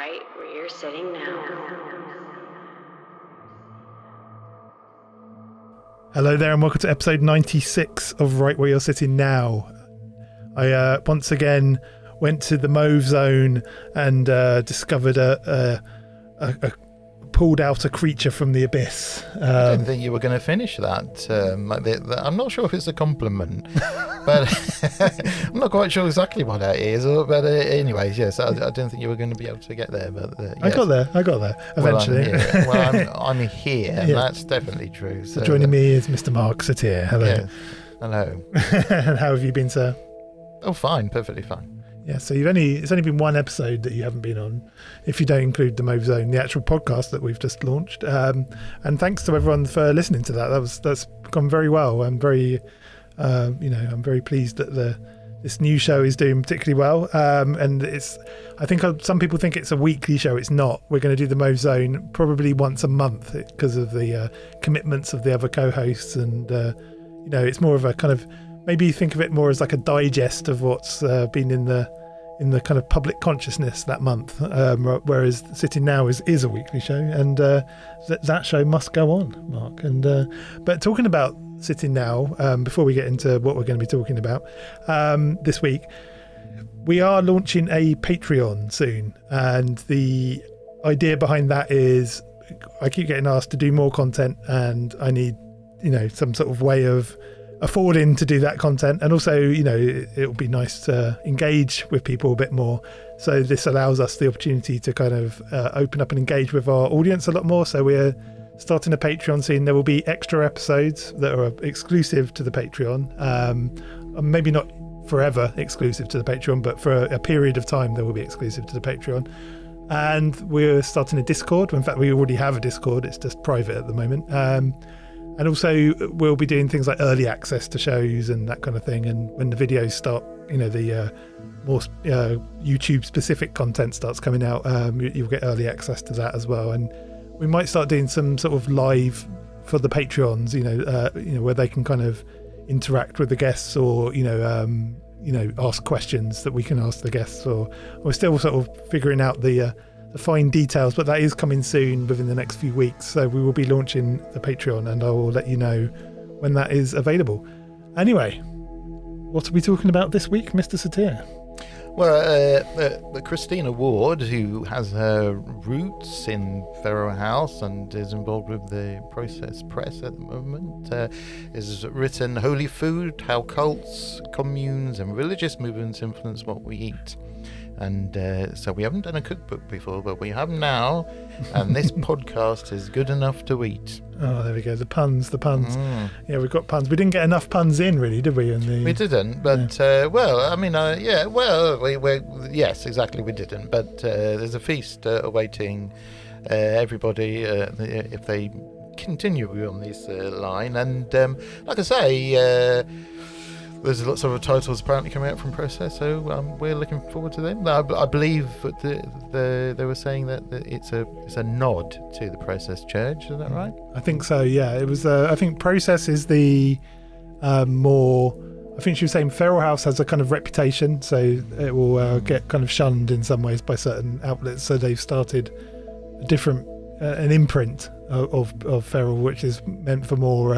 right where you're sitting now. Hello there and welcome to episode 96 of Right Where You're Sitting Now. I once again went to the Mauve Zone and discovered pulled out a creature from the abyss. I didn't think you were going to finish that. I'm not sure if it's a compliment, but I'm not quite sure exactly what that is. But anyways, yes, I didn't think you were going to be able to get there. But yes. I got there eventually. I'm here, and that's definitely true. So joining me is Mr. Marck Satyr. Hello. Yeah. Hello. And how have you been, sir? Oh, fine, perfectly fine. Yeah, so it's only been one episode that you haven't been on, if you don't include the Mauve Zone, the actual podcast that we've just launched. And thanks to everyone for listening to that. That's gone very well. I'm very, I'm very pleased that this new show is doing particularly well. And I think some people think it's a weekly show. It's not. We're going to do the Mauve Zone probably once a month because of the commitments of the other co-hosts, and it's more of a kind of. Maybe think of it more as like a digest of what's been in the kind of public consciousness that month, whereas Sitting Now is a weekly show, and that show must go on, Mark. And but talking about Sitting Now, before we get into what we're going to be talking about this week, we are launching a Patreon soon, and the idea behind that is I keep getting asked to do more content, and I need some sort of way of affording to do that content, and also it'll be nice to engage with people a bit more, so this allows us the opportunity to kind of open up and engage with our audience a lot more. So we're starting a Patreon soon. There will be extra episodes that are exclusive to the Patreon, maybe not forever exclusive to the Patreon, but for a period of time they will be exclusive to the Patreon. And we're starting a Discord. In fact, we already have a Discord, it's just private at the moment. And also we'll be doing things like early access to shows and that kind of thing. And when the videos start, the more YouTube specific content starts coming out, you'll get early access to that as well. And we might start doing some sort of live for the Patreons, where they can kind of interact with the guests, or, ask questions that we can ask the guests, or we're still sort of figuring out the fine details, but that is coming soon within the next few weeks. So we will be launching the Patreon, and I will let you know when that is available. Anyway, what are we talking about this week, Mr. Satyr? Well, Christina Ward, who has her roots in Feral House and is involved with the Process Press at the moment, has written Holy Food: How Cults, Communes and Religious Movements Influence What We Eat. And so we haven't done a cookbook before, but we have now, and this podcast is good enough to eat. Oh, there we go. The puns. Mm. Yeah, we've got puns. We didn't get enough puns in, really, did we? We didn't, but, yeah. Yes, exactly, we didn't. But there's a feast awaiting everybody if they continue on this line. And like I say... there's lots of titles apparently coming out from Process, so we're looking forward to them. I believe they were saying that it's a nod to the Process Church. Is that right? I think so. Yeah, it was. I think Process is the more. I think she was saying Feral House has a kind of reputation, so it will get kind of shunned in some ways by certain outlets. So they've started a different an imprint of Feral, which is meant for more.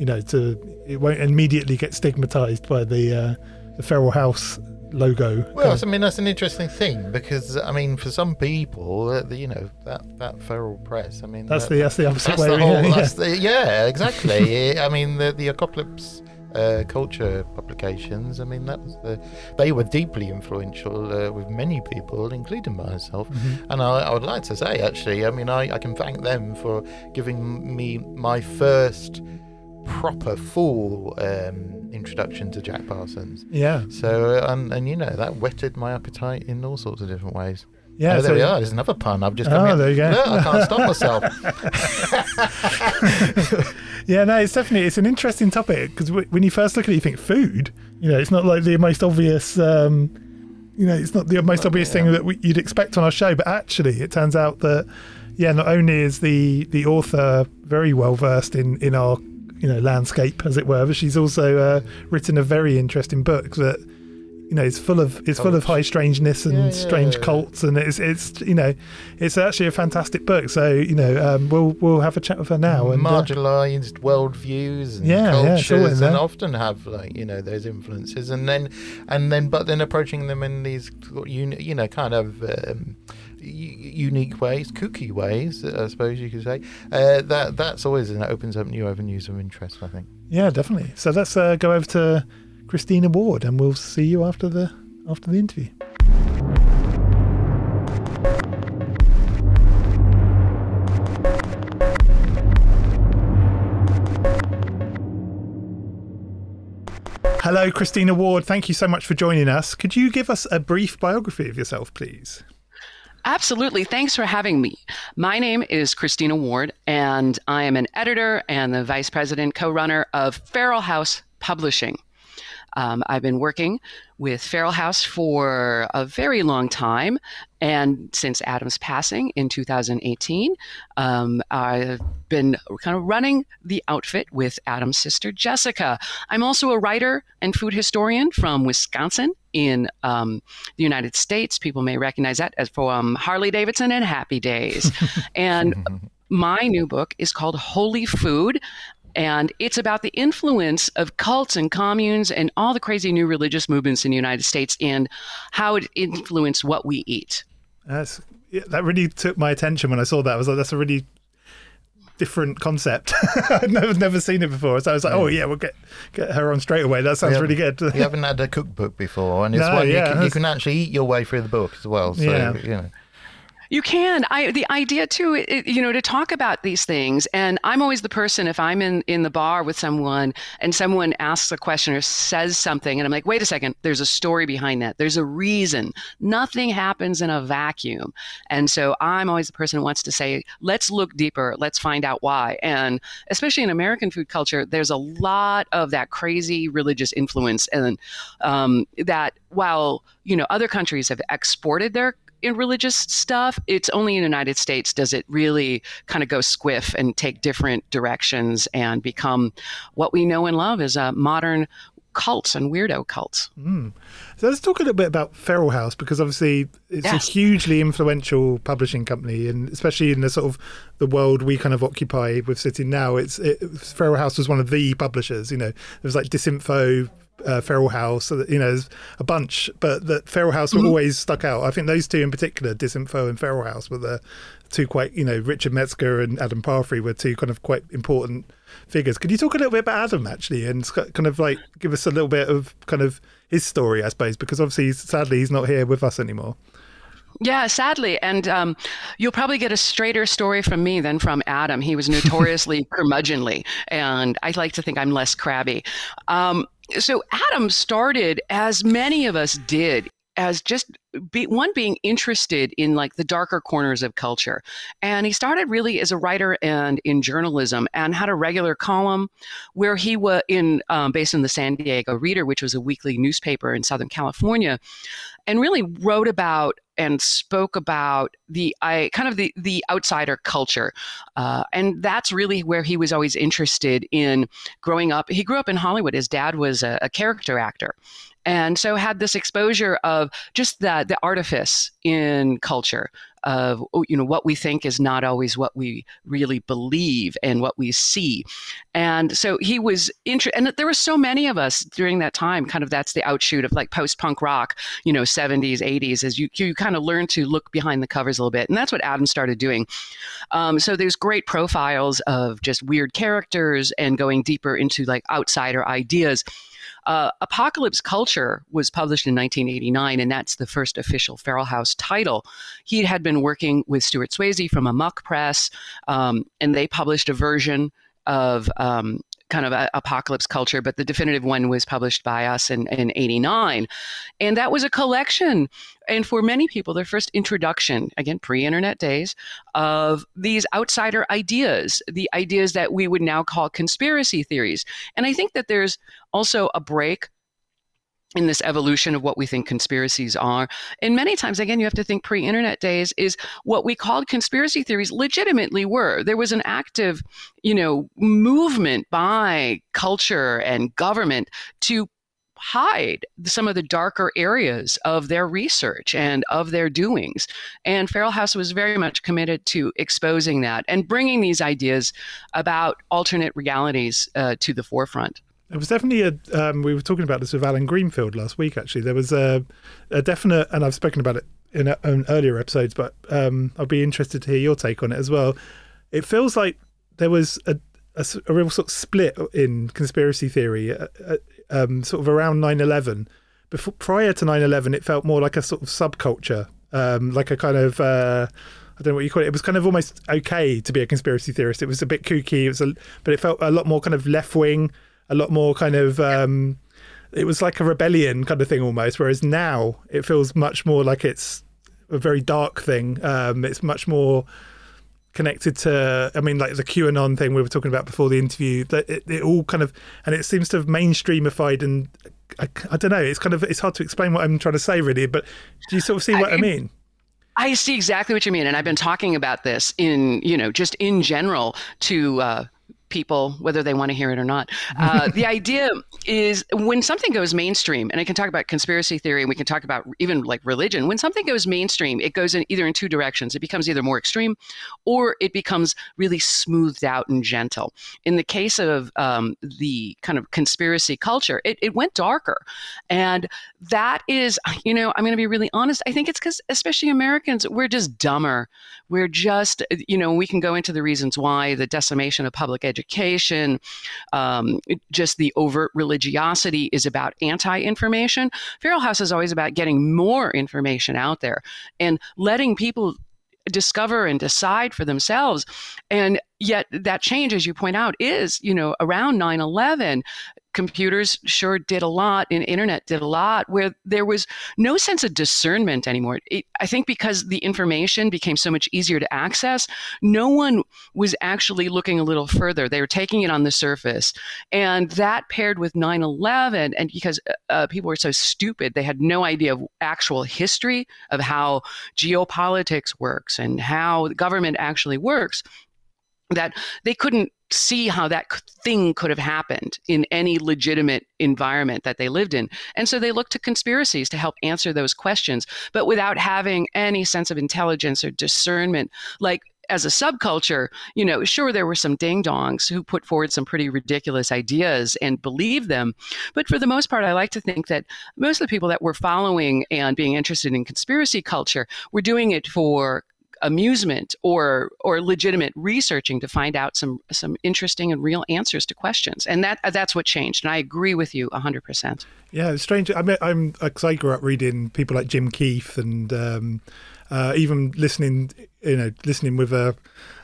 It won't immediately get stigmatized by the Feral House logo. Well, that's an interesting thing, because for some people, that Feral Press. That's the opposite way. I mean, the Apocalypse Culture publications. That was they were deeply influential with many people, including myself. Mm-hmm. And I would like to say, actually, I can thank them for giving me my first. Proper full introduction to Jack Parsons. Yeah. So that whetted my appetite in all sorts of different ways. Yeah. There we are. There's another pun. I've just. Oh, there you go. No, I can't stop myself. Yeah. No, it's definitely an interesting topic, because when you first look at it, you think food. It's not like the most obvious. It's not the most obvious thing that you'd expect on our show, but actually, it turns out that not only is the author very well versed in our. Landscape, as it were, but she's also written a very interesting book that you know, it's full of high strangeness and strange cults, and it's you know, it's actually a fantastic book. So you know, we'll have a chat with her now. And marginalised worldviews and cultures, and often have like you know those influences, and then approaching them in these you know kind of unique ways, kooky ways, I suppose you could say. That's always, and that opens up new avenues of interest, I think. Yeah, definitely. So let's go over to Christina Ward, and we'll see you after the interview. Hello, Christina Ward. Thank you so much for joining us. Could you give us a brief biography of yourself, please? Absolutely. Thanks for having me. My name is Christina Ward, and I am an editor and the vice president co-runner of Feral House Publishing. I've been working with Feral House for a very long time, and since Adam's passing in 2018, I've been kind of running the outfit with Adam's sister, Jessica. I'm also a writer and food historian from Wisconsin in the United States. People may recognize that as from Harley Davidson and Happy Days. And my new book is called Holy Food, and it's about the influence of cults and communes and all the crazy new religious movements in the United States and how it influenced what we eat. That really took my attention when I saw that. I was like, that's a really different concept. I've never seen it before. So I was like, we'll get her on straight away. That sounds really good. You haven't had a cookbook before, and it's you can actually eat your way through the book as well. So, you know. You can. The idea too, you know, to talk about these things, and I'm always the person, if I'm in the bar with someone and someone asks a question or says something, and I'm like, wait a second, there's a story behind that. There's a reason. Nothing happens in a vacuum. And so I'm always the person who wants to say, let's look deeper. Let's find out why. And especially in American food culture, there's a lot of that crazy religious influence, and that while, you know, other countries have exported their in religious stuff, it's only in the United States does it really kind of go squiff and take different directions and become what we know and love as modern cults and weirdo cults. So let's talk a little bit about Feral House, because obviously it's a hugely influential publishing company, and especially in the sort of the world we kind of occupy with sitting now, Feral House was one of the publishers. You know, there was like Disinfo, Feral House, you know, a bunch, but that Feral House were always stuck out. I think those two in particular, Disinfo and Feral House, were the two quite, you know, Richard Metzger and Adam Parfrey were two kind of quite important figures. Could you talk a little bit about Adam actually, and kind of like give us a little bit of kind of his story, I suppose, because obviously sadly he's not here with us anymore. Yeah, sadly. And you'll probably get a straighter story from me than from Adam. He was notoriously curmudgeonly, and I like to think I'm less crabby. So Adam started, as many of us did, as just being interested in like the darker corners of culture. And he started really as a writer and in journalism, and had a regular column where he was based in the San Diego Reader, which was a weekly newspaper in Southern California, and really wrote about and spoke about the outsider culture. And that's really where he was always interested in growing up. He grew up in Hollywood. His dad was a character actor. And so had this exposure of just the artifice in culture of, you know, what we think is not always what we really believe and what we see. And so he was and there were so many of us during that time, kind of that's the outshoot of like post-punk rock, you know, 70s, 80s, as you kind of learn to look behind the covers a little bit. And that's what Adam started doing. So there's great profiles of just weird characters and going deeper into like outsider ideas. Apocalypse Culture was published in 1989, and that's the first official Feral House title. He had been working with Stuart Swayze from Amok Press, and they published a version of kind of Apocalypse Culture, but the definitive one was published by us in 89. And that was a collection, and for many people, their first introduction, again, pre-internet days, of these outsider ideas, the ideas that we would now call conspiracy theories. And I think that there's also a break in this evolution of what we think conspiracies are. And many times, again, you have to think pre-internet days is what we called conspiracy theories legitimately were. There was an active, you know, movement by culture and government to hide some of the darker areas of their research and of their doings. And Feral House was very much committed to exposing that and bringing these ideas about alternate realities to the forefront. It was definitely a, we were talking about this with Alan Greenfield last week, actually. There was a definite, and I've spoken about it in earlier episodes, but I'd be interested to hear your take on it as well. It feels like there was a real sort of split in conspiracy theory sort of around 9/11. Prior to 9/11, it felt more like a sort of subculture, like a kind of... I don't know what you call it. It was kind of almost okay to be a conspiracy theorist. It was a bit kooky, but it felt a lot more kind of left-wing, a lot more kind of... it was like a rebellion kind of thing almost, whereas now it feels much more like it's a very dark thing. It's much more connected to, I mean, like the QAnon thing we were talking about before the interview. It all kind of, and it seems to have mainstreamified, and I don't know, it's kind of, it's hard to explain what I'm trying to say really, but do you sort of see what I mean? I see exactly what you mean. And I've been talking about this in, just in general to, people, whether they want to hear it or not. The idea is when something goes mainstream, and I can talk about conspiracy theory and we can talk about even like religion, when something goes mainstream, it goes in either in two directions. It becomes either more extreme or it becomes really smoothed out and gentle. In the case of the kind of conspiracy culture, it went darker. And that is, I'm going to be really honest. I think it's because especially Americans, we're just dumber. We're just, we can go into the reasons why, the decimation of public education, just the overt religiosity is about anti-information. Feral House is always about getting more information out there and letting people discover and decide for themselves. And yet that change, as you point out, is, around 9/11, computers sure did a lot and internet did a lot, where there was no sense of discernment anymore. I think because the information became so much easier to access, no one was actually looking a little further. They were taking it on the surface. And that paired with 9/11, and because people were so stupid, they had no idea of actual history of how geopolitics works and how the government actually works, that they couldn't see how that thing could have happened in any legitimate environment that they lived in. And so they looked to conspiracies to help answer those questions, but without having any sense of intelligence or discernment. Like as a subculture, sure, there were some ding-dongs who put forward some pretty ridiculous ideas and believed them. But for the most part, I like to think that most of the people that were following and being interested in conspiracy culture were doing it for amusement or legitimate researching to find out some interesting and real answers to questions. And that's what changed. And I agree with you 100%. Yeah, it's strange. I mean, because I grew up reading people like Jim Keefe and even listening with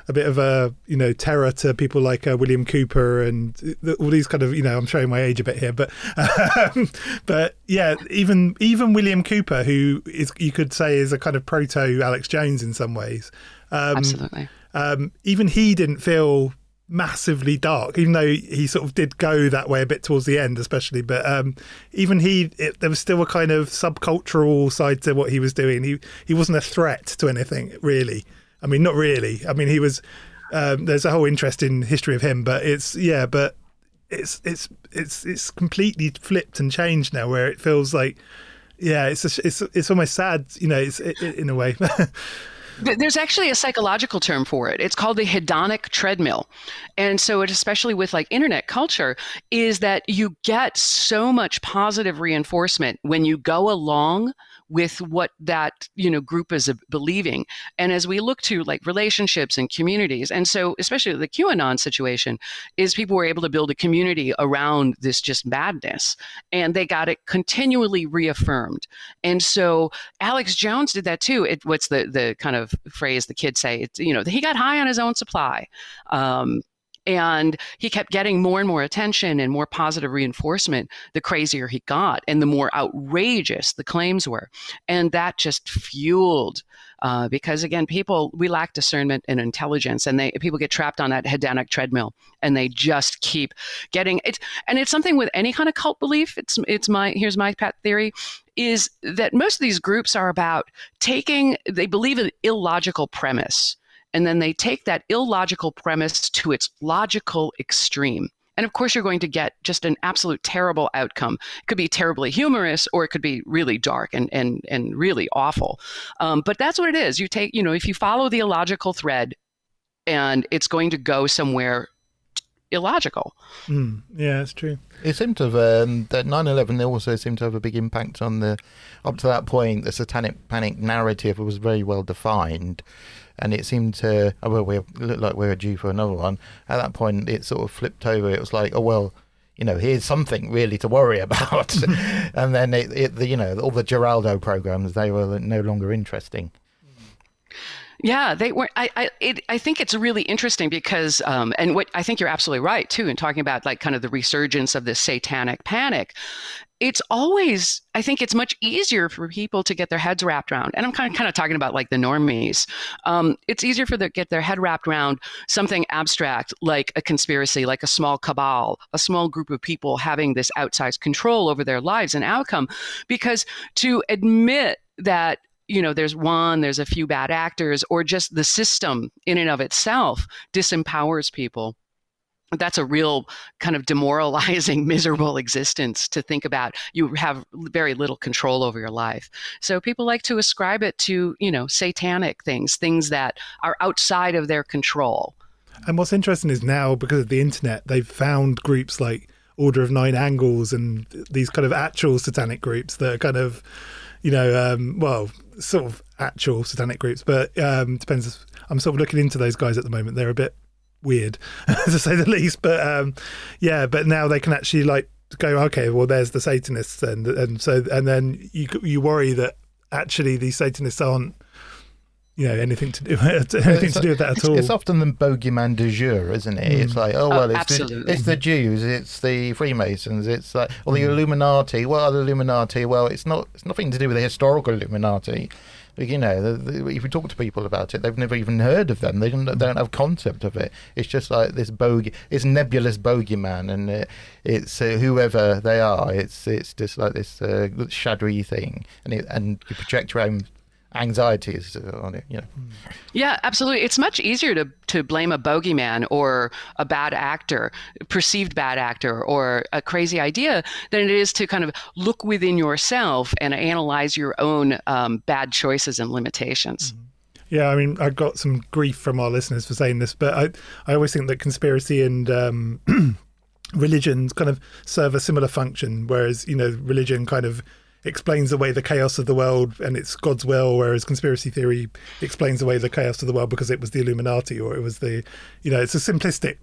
a bit of a, terror to people like William Cooper and all these kind of, I'm showing my age a bit here, but yeah, even William Cooper, who is, you could say, is a kind of proto Alex Jones in some ways. Absolutely. Even he didn't feel massively dark, even though he sort of did go that way a bit towards the end, especially. But even there was still a kind of subcultural side to what he was doing. He wasn't a threat to anything, really. I mean, not really. I mean, he was. There's a whole interesting history of him, but it's completely flipped and changed now, where it feels like, yeah, it's almost sad, in a way. There's actually a psychological term for it. It's called the hedonic treadmill. And so it, especially with like internet culture, is that you get so much positive reinforcement when you go along with what that, group is believing. And as we look to like relationships and communities, and so especially the QAnon situation, is people were able to build a community around this just madness, and they got it continually reaffirmed. And so Alex Jones did that too. What's the kind of phrase the kids say? It's, he got high on his own supply. And he kept getting more and more attention and more positive reinforcement the crazier he got and the more outrageous the claims were. And that just fueled, because again, we lack discernment and intelligence, and people get trapped on that hedonic treadmill and they just keep getting it. And it's something with any kind of cult belief. Here's my pet theory, is that most of these groups are about they believe an illogical premise. And then they take that illogical premise to its logical extreme. And of course, you're going to get just an absolute terrible outcome. It could be terribly humorous, or it could be really dark and really awful. But that's what it is. You take, you know, if you follow the illogical thread, and it's going to go somewhere illogical. Mm, yeah, that's true. It seemed to have, that 9/11 also seemed to have a big impact on the, up to that point, the satanic panic narrative was very well defined. And it seemed to, oh, well, we looked like we were due for another one. At that point, it sort of flipped over. It was like, oh, well, you know, here's something really to worry about. And then, you know, all the Geraldo programs, they were no longer interesting. Yeah, they were. I think it's really interesting because, and what I think you're absolutely right too, in talking about like kind of the resurgence of this satanic panic. It's always, I think it's much easier for people to get their heads wrapped around. And I'm kind of talking about like the normies. It's easier for them to get their head wrapped around something abstract like a conspiracy, like a small cabal, a small group of people having this outsized control over their lives and outcome, because to admit that, you know, there's a few bad actors, or just the system in and of itself disempowers people. That's a real kind of demoralizing, miserable existence to think about. You have very little control over your life. So people like to ascribe it to, you know, satanic things, things that are outside of their control. And what's interesting is now, because of the internet, they've found groups like Order of Nine Angles and these kind of actual satanic groups that are kind of, you know, well, sort of actual satanic groups, but depends. I'm sort of looking into those guys at the moment. They're a bit weird, to say the least. But yeah, but now they can actually like go, okay, well, there's the Satanists, and so, and then you worry that actually these Satanists aren't, you know, anything to do with that at all. It's often the bogeyman du jour, isn't it? Mm. It's like, oh, well, it's the Jews, it's the Freemasons, it's like, or the Illuminati. What are the Illuminati? Well, it's nothing to do with the historical Illuminati. You know, if you talk to people about it, they've never even heard of them. They don't have concept of it. It's just like this nebulous bogeyman, and it's whoever they are. It's just like this shadowy thing, and you project your own anxieties on it, you know. Yeah, absolutely. It's much easier to blame a bogeyman or a bad actor, perceived bad actor, or a crazy idea than it is to kind of look within yourself and analyze your own bad choices and limitations. Mm-hmm. Yeah, I mean, I got some grief from our listeners for saying this, but I always think that conspiracy and religions kind of serve a similar function, whereas, you know, religion kind of explains away the chaos of the world and it's God's will, whereas conspiracy theory explains away the chaos of the world because it was the Illuminati, or it was the, you know, it's a simplistic,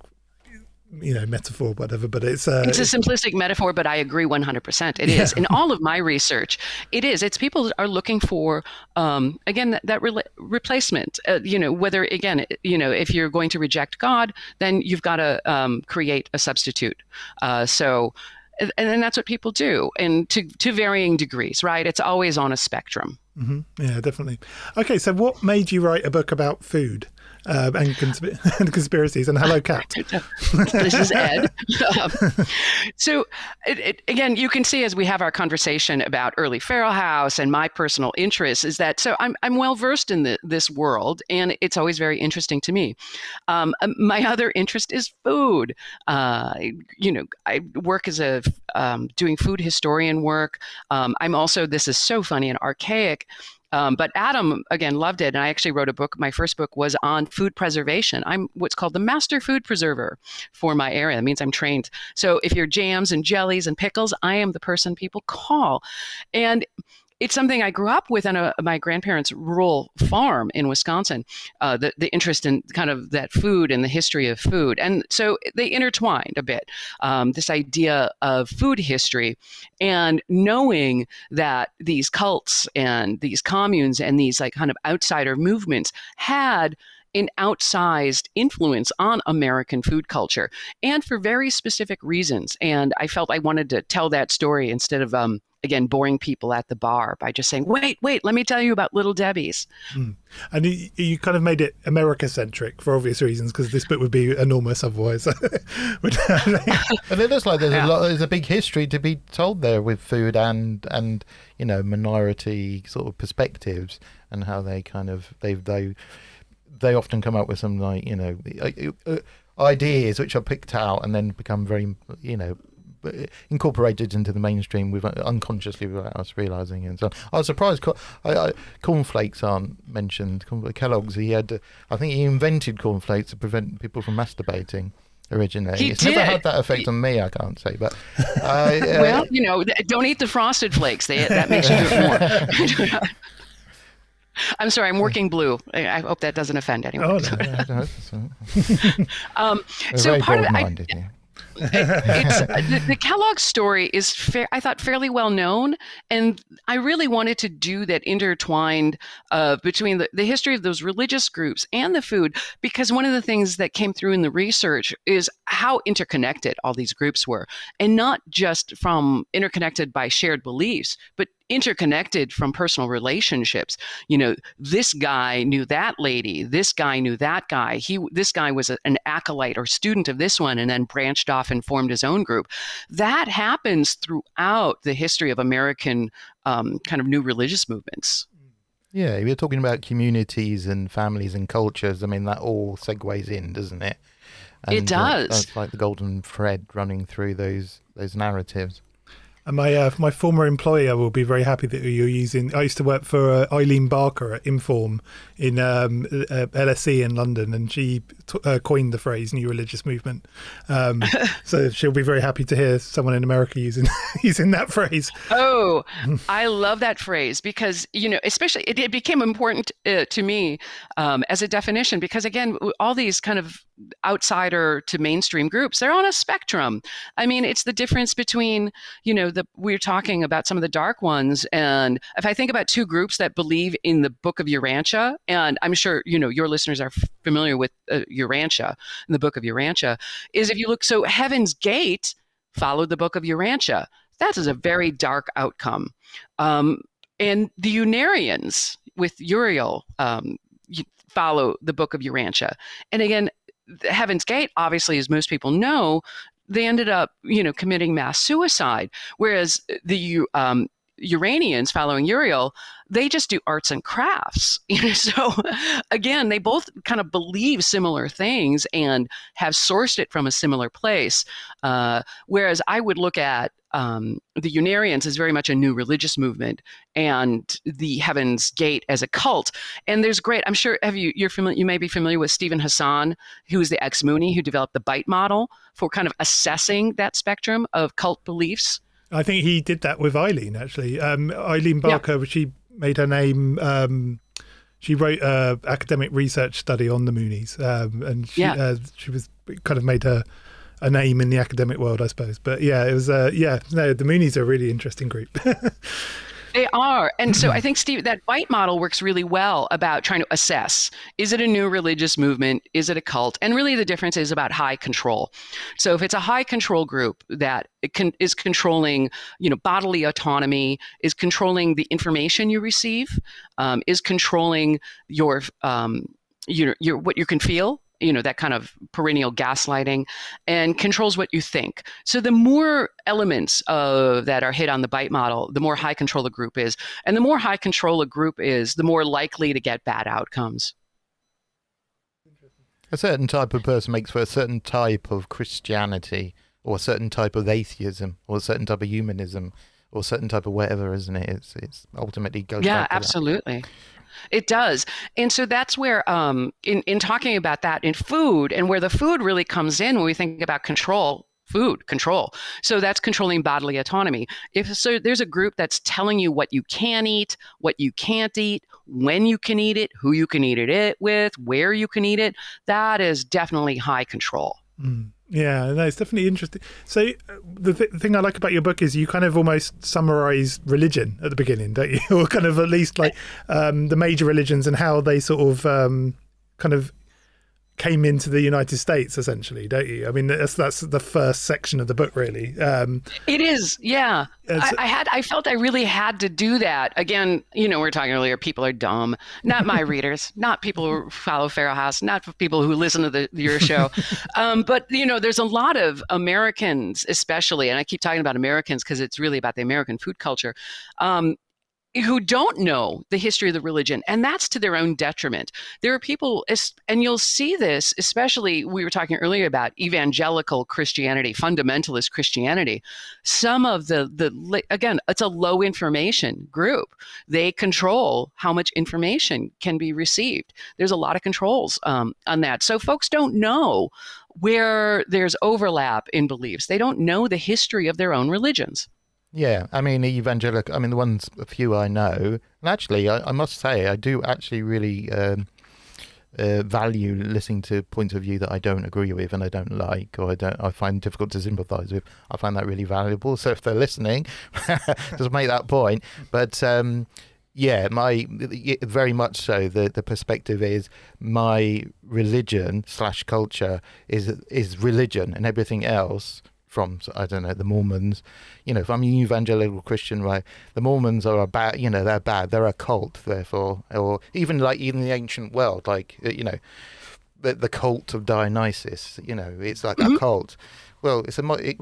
you know, metaphor, whatever, but it's a simplistic metaphor, but I agree 100%. It is. In all of my research, it is. It's people are looking for, again, that replacement, you know, whether, again, you know, if you're going to reject God, then you've got to create a substitute. And then that's what people do, and to varying degrees, right? It's always on a spectrum. Mm-hmm. Yeah, definitely. Okay, so what made you write a book about food and conspiracies and Hello Cat? This is Ed. So, again, you can see as we have our conversation about early Feral House and my personal interests is that, so I'm well versed in this world, and it's always very interesting to me. My other interest is food. You know, I work as a doing food historian work. I'm also, this is so funny and archaic, but Adam, again, loved it. And I actually wrote a book. My first book was on food preservation. I'm what's called the master food preserver for my area. That means I'm trained. So if you're jams and jellies and pickles, I am the person people call. And it's something I grew up with on my grandparents' rural farm in Wisconsin, the interest in kind of that food and the history of food. And so they intertwined a bit, this idea of food history and knowing that these cults and these communes and these like kind of outsider movements had an outsized influence on American food culture, and for very specific reasons. And I felt I wanted to tell that story instead of, again, boring people at the bar by just saying, wait, let me tell you about Little Debbie's. Mm. And you kind of made it America-centric for obvious reasons, because this book would be enormous otherwise. But it looks like there's a big history to be told there with food and you know, minority sort of perspectives, and how they often come up with some, like, you know, ideas which are picked out and then become very, you know, incorporated into the mainstream with unconsciously without us realising it. And so I was surprised cornflakes aren't mentioned. Kellogg's, he had, I think he invented cornflakes to prevent people from masturbating. Originally, never had that effect on me, I can't say. But well, you know, don't eat the Frosted Flakes. That makes you do it more. I'm sorry, I'm working blue. I hope that doesn't offend anyone. Oh, no. So part of the Kellogg story is, I thought, fairly well known, and I really wanted to do that intertwined between the history of those religious groups and the food, because one of the things that came through in the research is how interconnected all these groups were, and not just from interconnected by shared beliefs, but interconnected from personal relationships. You know, this guy knew that lady, this guy knew that guy, this guy was an acolyte or student of this one and then branched off and formed his own group. That happens throughout the history of American kind of new religious movements. Yeah, we're talking about communities and families and cultures. I mean, that all segues in, doesn't it? And it does. That's like the golden thread running through those narratives. And my former employer will be very happy that you're using. I used to work for Eileen Barker at Inform in LSE in London, and she coined the phrase "new religious movement." So she'll be very happy to hear someone in America using that phrase. Oh, I love that phrase, because you know, especially it became important to me as a definition, because again, all these kind of outsider to mainstream groups, they're on a spectrum. I mean, it's the difference between, you know, we're talking about some of the dark ones. And if I think about two groups that believe in the Book of Urantia, and I'm sure, you know, your listeners are familiar with Urantia and the Book of Urantia, is if you look, so Heaven's Gate followed the Book of Urantia. That is a very dark outcome. And the Unarians with Uriel follow the Book of Urantia. And again, Heaven's Gate, obviously, as most people know, they ended up, you know, committing mass suicide. Whereas the Uranians following Uriel, they just do arts and crafts. You know, so again, they both kind of believe similar things and have sourced it from a similar place. Whereas I would look at the Unarians as very much a new religious movement, and the Heaven's Gate as a cult. And there's great, I'm sure, you may be familiar with Stephen Hassan, who is the ex-Mooney, who developed the BITE Model for kind of assessing that spectrum of cult beliefs. I think he did that with Eileen, actually. Eileen Barker, yeah. She made her name. She wrote an academic research study on the Moonies, and she was kind of made a name in the academic world, I suppose. But yeah, it was the Moonies are a really interesting group. They are. And so I think, Steve, that BITE model works really well about trying to assess, is it a new religious movement? Is it a cult? And really the difference is about high control. So if it's a high control group that is controlling, you know, bodily autonomy, is controlling the information you receive, is controlling your what you can feel, you know, that kind of perennial gaslighting, and controls what you think. So the more elements of that are hit on the BITE model, the more high control a group is. And the more high control a group is, the more likely to get bad outcomes. A certain type of person makes for a certain type of Christianity, or a certain type of atheism, or a certain type of humanism, or a certain type of whatever, isn't it? It's ultimately goes back to absolutely. That. It does. And so that's where, in talking about that in food, and where the food really comes in when we think about control, food control. So that's controlling bodily autonomy. So there's a group that's telling you what you can eat, what you can't eat, when you can eat it, who you can eat it with, where you can eat it. That is definitely high control. Mm. Yeah, no, it's definitely interesting. So the thing I like about your book is you kind of almost summarize religion at the beginning, don't you? Or kind of at least like the major religions and how they sort of kind of came into the United States, essentially, don't you? I mean, that's the first section of the book, really. It is, yeah. I felt I really had to do that. Again, you know, we were talking earlier, people are dumb. Not my readers, not people who follow Feral House, not people who listen to your show. But, you know, there's a lot of Americans, especially, and I keep talking about Americans because it's really about the American food culture, who don't know the history of the religion, and that's to their own detriment. There are people, and you'll see this, especially we were talking earlier about evangelical Christianity, fundamentalist Christianity. Some of the again, it's a low information group. They control how much information can be received. There's a lot of controls on that. So folks don't know where there's overlap in beliefs. They don't know the history of their own religions. Yeah, I mean, evangelical, I mean, the ones, a few I know, and actually, I must say, I do actually really value listening to points of view that I don't agree with and I don't like, or I find difficult to sympathise with. I find that really valuable. So if they're listening, just make that point. But yeah, very much so. The perspective is my religion / culture is religion, and everything else from, I don't know, the Mormons. You know, if I'm an evangelical Christian, right, the Mormons are bad, you know, they're bad. They're a cult, therefore. Or even like in the ancient world, like, you know, the cult of Dionysus, you know, it's like a cult. Well, it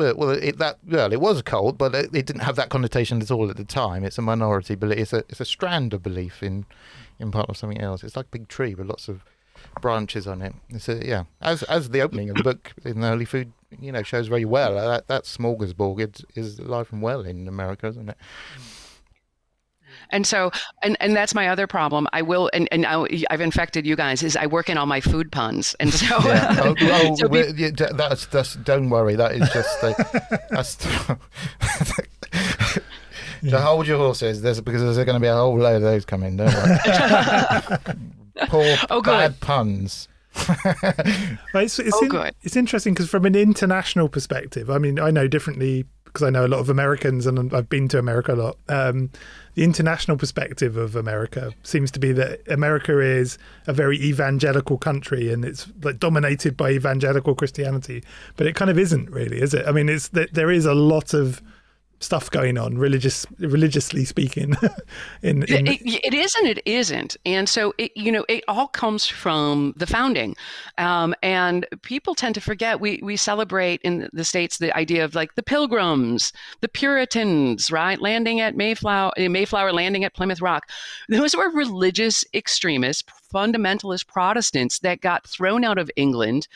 was a cult, but it didn't have that connotation at all at the time. It's a minority belief. It's a strand of belief in part of something else. It's like a big tree with lots of branches on it. Yeah, as the opening of the book in the early food, you know, shows very well, that smorgasbord is alive and well in America, isn't it? And so, and that's my other problem. I will, and I've infected you guys, is I work in all my food puns. And so, yeah. Don't worry. That is just so hold your horses, because there's going to be a whole load of those coming, don't worry. Poor bad puns. It's interesting, because from an international perspective, I mean, I know differently because I know a lot of Americans and I've been to America a lot. The international perspective of America seems to be that America is a very evangelical country and it's like dominated by evangelical Christianity, but it kind of isn't really, is it? I mean, it's that there is a lot of stuff going on religiously speaking. It isn't. And so it all comes from the founding. And people tend to forget, we celebrate in the States the idea of like the Pilgrims, the Puritans, right? Landing at Mayflower landing at Plymouth Rock. Those were religious extremists, fundamentalist Protestants that got thrown out of England,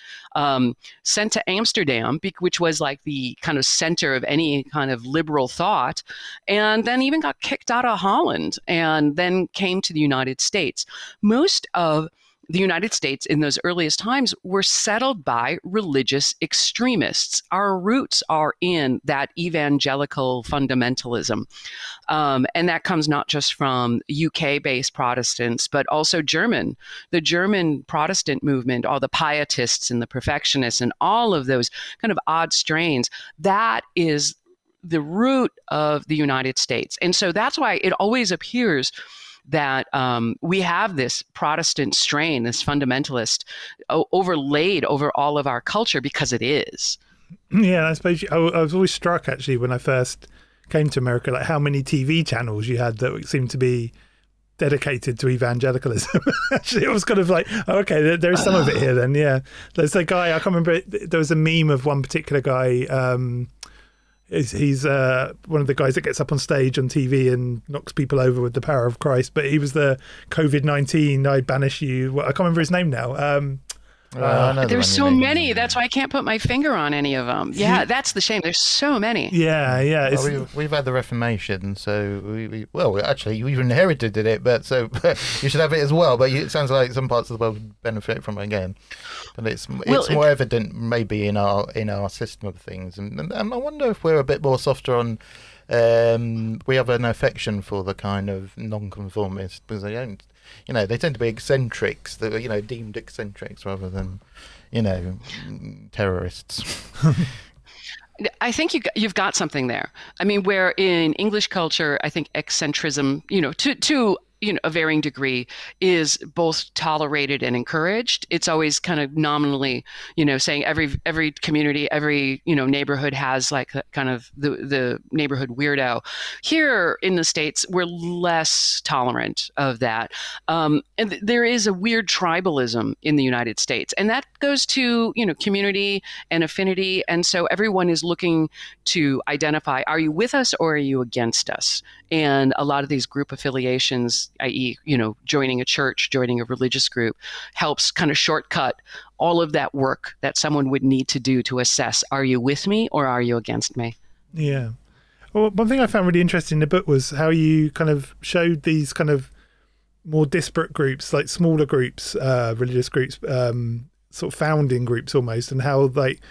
sent to Amsterdam, which was like the kind of center of any kind of liberal thought, and then even got kicked out of Holland and then came to the United States. Most of the United States in those earliest times were settled by religious extremists. Our roots are in that evangelical fundamentalism. And that comes not just from UK-based Protestants, but also the German Protestant movement, all the pietists and the perfectionists and all of those kind of odd strains. That is the root of the United States. And so that's why it always appears that we have this Protestant strain, this fundamentalist overlaid over all of our culture, because it is. Yeah, I suppose I was always struck actually when I first came to America, like how many TV channels you had that seemed to be dedicated to evangelicalism. Actually, it was kind of like, okay, there's some of it here then, yeah. There's a guy, I can't remember, there was a meme of one particular guy, he's one of the guys that gets up on stage on TV and knocks people over with the power of Christ, but he was the COVID-19, I banish you. I can't remember his name now. There's so many. That's why I can't put my finger on any of them. Yeah, that's the shame. There's so many. Yeah. Well, we've had the Reformation, so we've inherited it, but so you should have it as well. But it sounds like some parts of the world benefit from it again, and it's more evident maybe in our system of things. And I wonder if we're a bit more softer on. We have an affection for the kind of nonconformist, because they don't. You know, they tend to be eccentrics, that are, you know, deemed eccentrics rather than, you know, terrorists. I think you've got something there. I mean, where in English culture, I think eccentrism, you know, to you know, a varying degree, is both tolerated and encouraged. It's always kind of nominally, you know, saying every community, every, you know, neighborhood has like kind of the neighborhood weirdo. Here in the States, we're less tolerant of that. And there is a weird tribalism in the United States, and that goes to, you know, community and affinity. And so everyone is looking to identify, are you with us or are you against us? And a lot of these group affiliations, i.e., you know, joining a church, joining a religious group, helps kind of shortcut all of that work that someone would need to do to assess, are you with me or are you against me? Yeah. Well, one thing I found really interesting in the book was how you kind of showed these kind of more disparate groups, like smaller groups, religious groups, sort of founding groups almost, and how like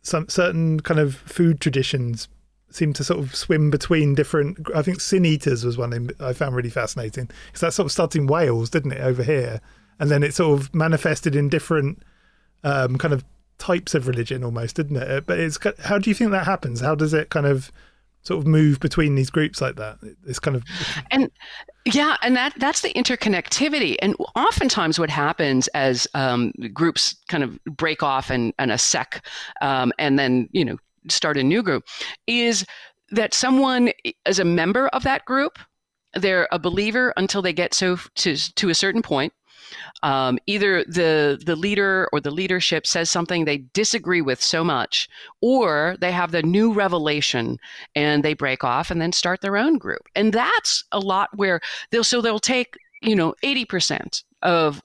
some certain kind of food traditions seem to sort of swim between different. I think sin eaters was one I found really fascinating, because that sort of started in Wales, didn't it, over here, and then it sort of manifested in different kind of types of religion almost, didn't it? But it's, how do you think that happens? How does it kind of sort of move between these groups like that? It's kind of, and yeah, and that's the interconnectivity. And oftentimes what happens as groups kind of break off and a sect, and then, you know, start a new group, is that someone is a member of that group. They're a believer until they get so to a certain point. Either the leader or the leadership says something they disagree with so much, or they have the new revelation and they break off and then start their own group. And that's a lot where they'll take, you know, 80% of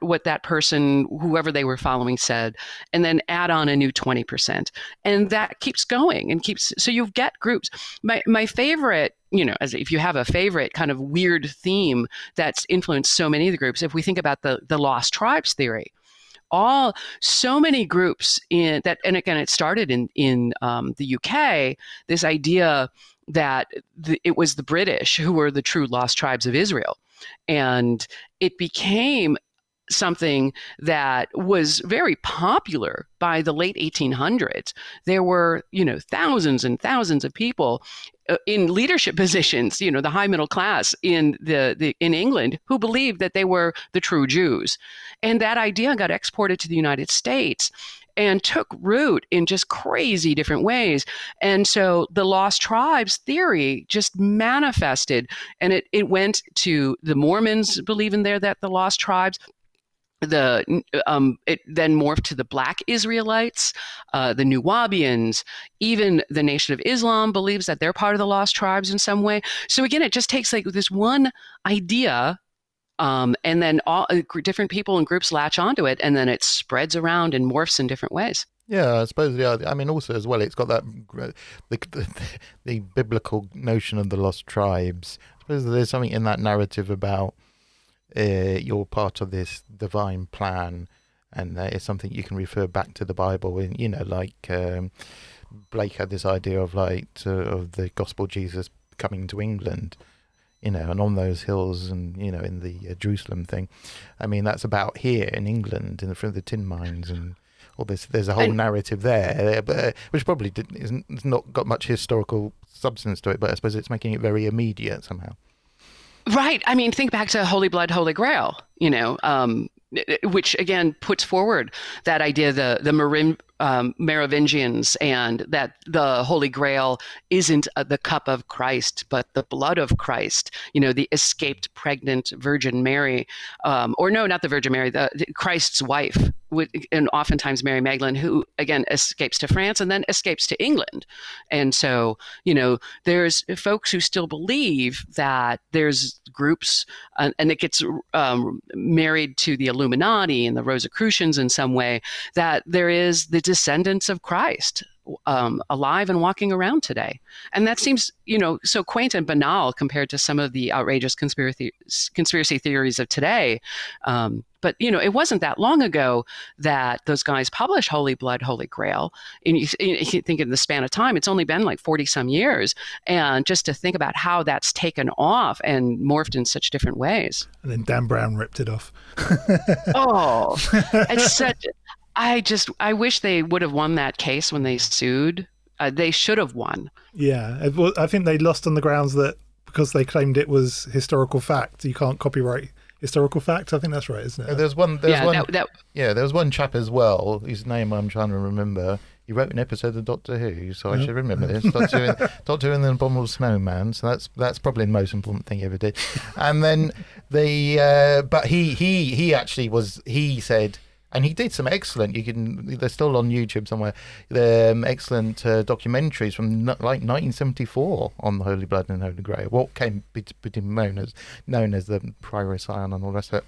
what that person, whoever they were following, said, and then add on a new 20%. And that keeps going and keeps, so you've got groups. My favorite, you know, as if you have a favorite kind of weird theme that's influenced so many of the groups, if we think about the Lost Tribes theory, so many groups in that, and again, it started in the UK, this idea that it was the British who were the true lost tribes of Israel. And it became something that was very popular by the late 1800s. There were, you know, thousands and thousands of people in leadership positions, you know, the high middle class in in England, who believed that they were the true Jews. And that idea got exported to the United States and took root in just crazy different ways. And so the Lost Tribes theory just manifested, and it went to the Mormons believing that the Lost Tribes, it then morphed to the Black Israelites, the Nuwabians, even the Nation of Islam believes that they're part of the Lost Tribes in some way. So again, it just takes like this one idea, and then all different people and groups latch onto it, and then it spreads around and morphs in different ways. Yeah, I suppose. Yeah, I mean, also as well, it's got that the biblical notion of the lost tribes. I suppose there's something in that narrative about you're part of this divine plan, and it's something you can refer back to the Bible. And you know, like Blake had this idea of of the gospel Jesus coming to England, you know, and on those hills, and, you know, in the Jerusalem thing. I mean, that's about here in England, in the front of the tin mines and all this. There's a whole narrative there, but, which probably it's not got much historical substance to it, but I suppose it's making it very immediate somehow. Right. I mean, think back to Holy Blood, Holy Grail, you know, which again puts forward that idea, the Merovingians, and that the Holy Grail isn't the cup of Christ, but the blood of Christ, you know, the escaped pregnant Virgin Mary, or no, not the Virgin Mary, Christ's wife, and oftentimes Mary Magdalene, who again escapes to France and then escapes to England. And so, you know, there's folks who still believe that there's groups, and it gets married to the Illuminati and the Rosicrucians in some way, that there is the descendants of Christ alive and walking around today. And that seems, you know, so quaint and banal compared to some of the outrageous conspiracy theories of today. But, you know, it wasn't that long ago that those guys published Holy Blood, Holy Grail. And you think in the span of time, it's only been like 40 some years. And just to think about how that's taken off and morphed in such different ways. And then Dan Brown ripped it off. Oh, it's such... I wish they would have won that case when they sued. They should have won. Yeah, I think they lost on the grounds that because they claimed it was historical fact. You can't copyright historical fact. I think that's right, isn't it? There was one chap as well, whose name I'm trying to remember. He wrote an episode of Doctor Who, so I should remember this. Doctor Who and the Abominable Snowman. So that's probably the most important thing he ever did. And then he said, and he did some excellent. They're still on YouTube somewhere. Excellent documentaries from like 1974 on the Holy Blood and Holy Grail. What came became known as the Priori Scion and all the rest of it.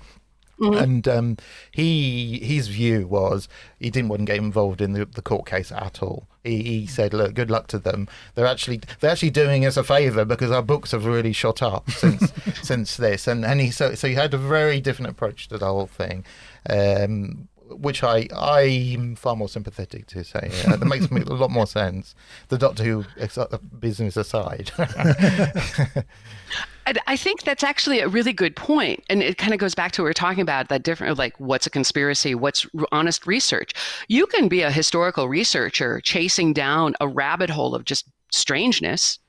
Mm-hmm. And his view was he didn't want to get involved in the court case at all. He said, "Look, good luck to them. They're actually doing us a favour because our books have really shot up since this." And so he had a very different approach to the whole thing, which I'm far more sympathetic to. Say that makes me a lot more sense. The Doctor Who business aside. I think that's actually a really good point. And it kind of goes back to what we were talking about, that different, like, what's a conspiracy? What's honest research? You can be a historical researcher chasing down a rabbit hole of just strangeness,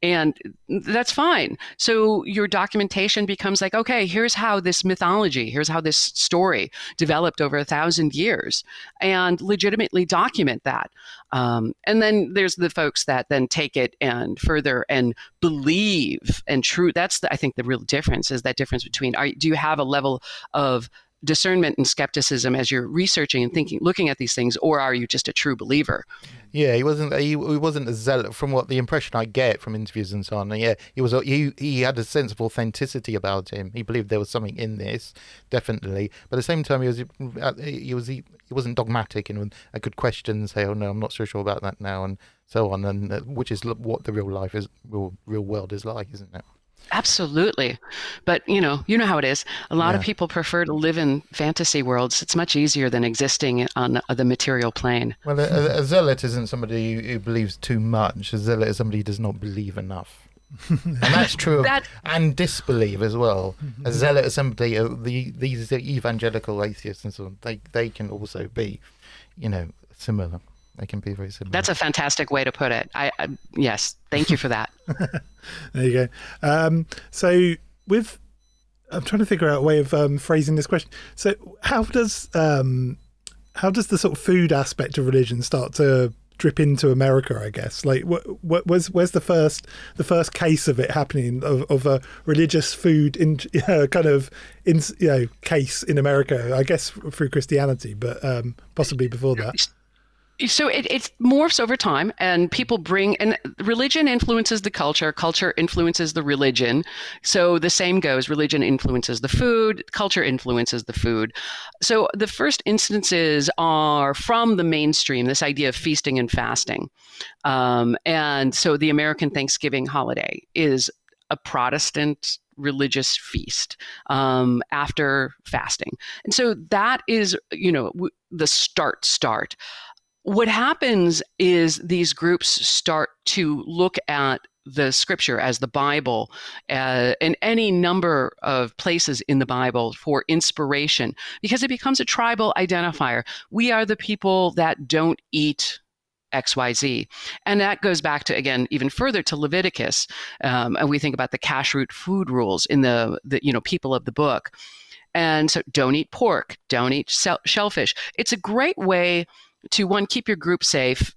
and that's fine. So your documentation becomes like, okay, here's how this mythology, here's how this story developed over 1,000 years, and legitimately document that. And then there's the folks that then take it and further and believe and true. That's, I think, the real difference is that difference between, do you have a level of discernment and skepticism as you're researching and thinking, looking at these things, or are you just a true believer? Yeah, he wasn't a zealot, from what the impression I get from interviews and so on. Yeah, he had a sense of authenticity about him. He believed there was something in this, definitely. But at the same time, he wasn't dogmatic and could question and say, "Oh no, I'm not so sure about that now," and so on. And which is what the real world is like, isn't it? Absolutely. But you know how it is. A lot of people prefer to live in fantasy worlds. It's much easier than existing on the material plane. Well, a zealot isn't somebody who believes too much. A zealot is somebody who does not believe enough. And that's true and disbelief as well. A zealot is somebody, these evangelical atheists and so on, they can also be, similar. They can be very similar. That's a fantastic way to put it. Yes, thank you for that. There you go. So I'm trying to figure out a way of phrasing this question. So how does the sort of food aspect of religion start to drip into America, I guess? Like, where's the first case of it happening, of a religious food case in America? I guess through Christianity, but possibly before that. So it morphs over time, and people bring, and religion influences the culture. Culture influences the religion. So the same goes. Religion influences the food. Culture influences the food. So the first instances are from the mainstream, this idea of feasting and fasting. And so the American Thanksgiving holiday is a Protestant religious feast after fasting. And so that is, the start. What happens is these groups start to look at the scripture as the Bible and any number of places in the Bible for inspiration, because it becomes a tribal identifier. We are the people that don't eat XYZ. And that goes back to, again, even further to Leviticus. And we think about the kashrut food rules in the people of the book. And so don't eat pork, don't eat shellfish. It's a great way to, one, keep your group safe.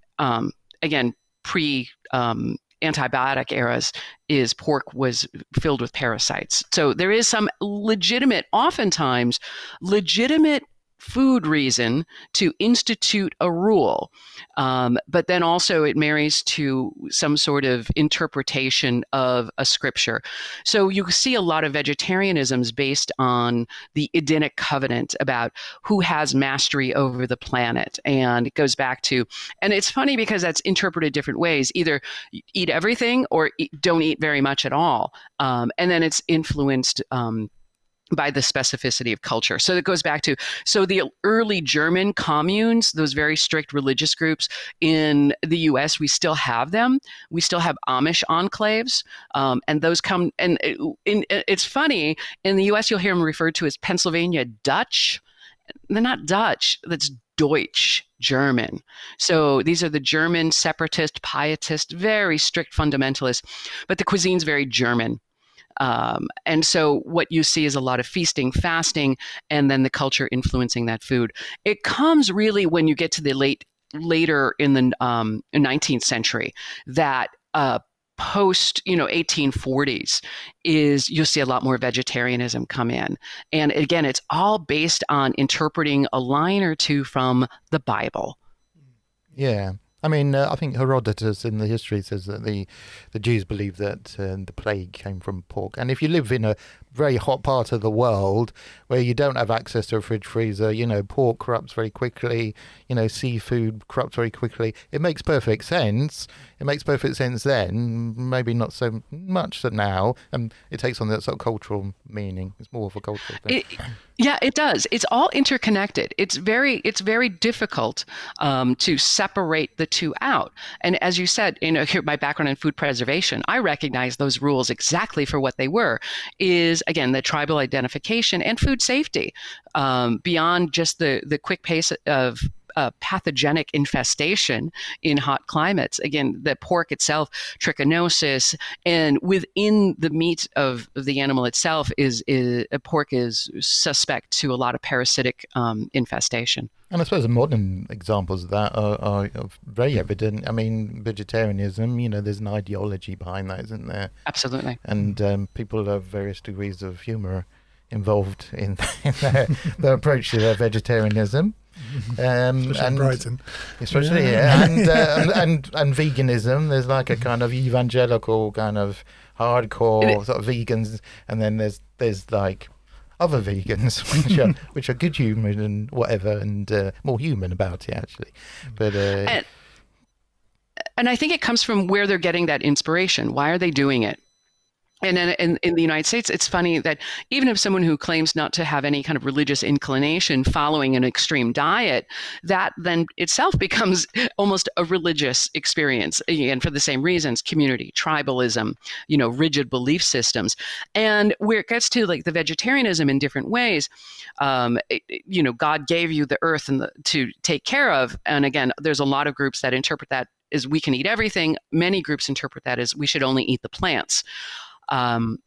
Again, pre-antibiotic eras, is pork was filled with parasites. So there is some oftentimes legitimate food reason to institute a rule. But then also it marries to some sort of interpretation of a scripture. So you see a lot of vegetarianisms based on the Edenic covenant about who has mastery over the planet. And it goes back to, and it's funny because that's interpreted different ways, either eat everything or don't eat very much at all. And then it's influenced by the specificity of culture. So it goes back to, so the early German communes, those very strict religious groups in the US, we still have them. We still have Amish enclaves. And those come, and it's funny, in the US, you'll hear them referred to as Pennsylvania Dutch. they're not Dutch. That's Deutsch, German. So these are the German separatist, pietist, very strict fundamentalists, but the cuisine's very German. And so what you see is a lot of feasting, fasting, and then the culture influencing that food. It comes really when you get to the later in the 19th century, that post, 1840s is you'll see a lot more vegetarianism come in. And again, it's all based on interpreting a line or two from the Bible. Yeah. I mean, I think Herodotus in the history says that the Jews believe that the plague came from pork. And if you live in a very hot part of the world where you don't have access to a fridge freezer, pork corrupts very quickly, seafood corrupts very quickly. It makes perfect sense. It makes perfect sense then, maybe not so much now. And it takes on that sort of cultural meaning. It's more of a cultural thing. Yeah, it does. It's all interconnected. It's very difficult to separate the two out. And as you said, here, my background in food preservation, I recognize those rules exactly for what they were, is again, the tribal identification and food safety, beyond just the quick pace of pathogenic infestation in hot climates. Again, the pork itself, trichinosis, and within the meat of the animal itself is pork is suspect to a lot of parasitic infestation. And I suppose the modern examples of that are very evident. I mean, vegetarianism, there's an ideology behind that, isn't there? Absolutely. And people have various degrees of humor involved in their approach to their vegetarianism. Especially in Brighton. Especially, yeah. And veganism, there's like a kind of evangelical kind of hardcore sort of vegans, and then there's like other vegans which are good human and whatever, and more human about it actually. But and I think it comes from where they're getting that inspiration. Why are they doing it? And in the United States, it's funny that even if someone who claims not to have any kind of religious inclination following an extreme diet, that then itself becomes almost a religious experience. And for the same reasons, community, tribalism, rigid belief systems. And where it gets to like the vegetarianism in different ways, God gave you the earth and to take care of. And again, there's a lot of groups that interpret that as we can eat everything. Many groups interpret that as we should only eat the plants. And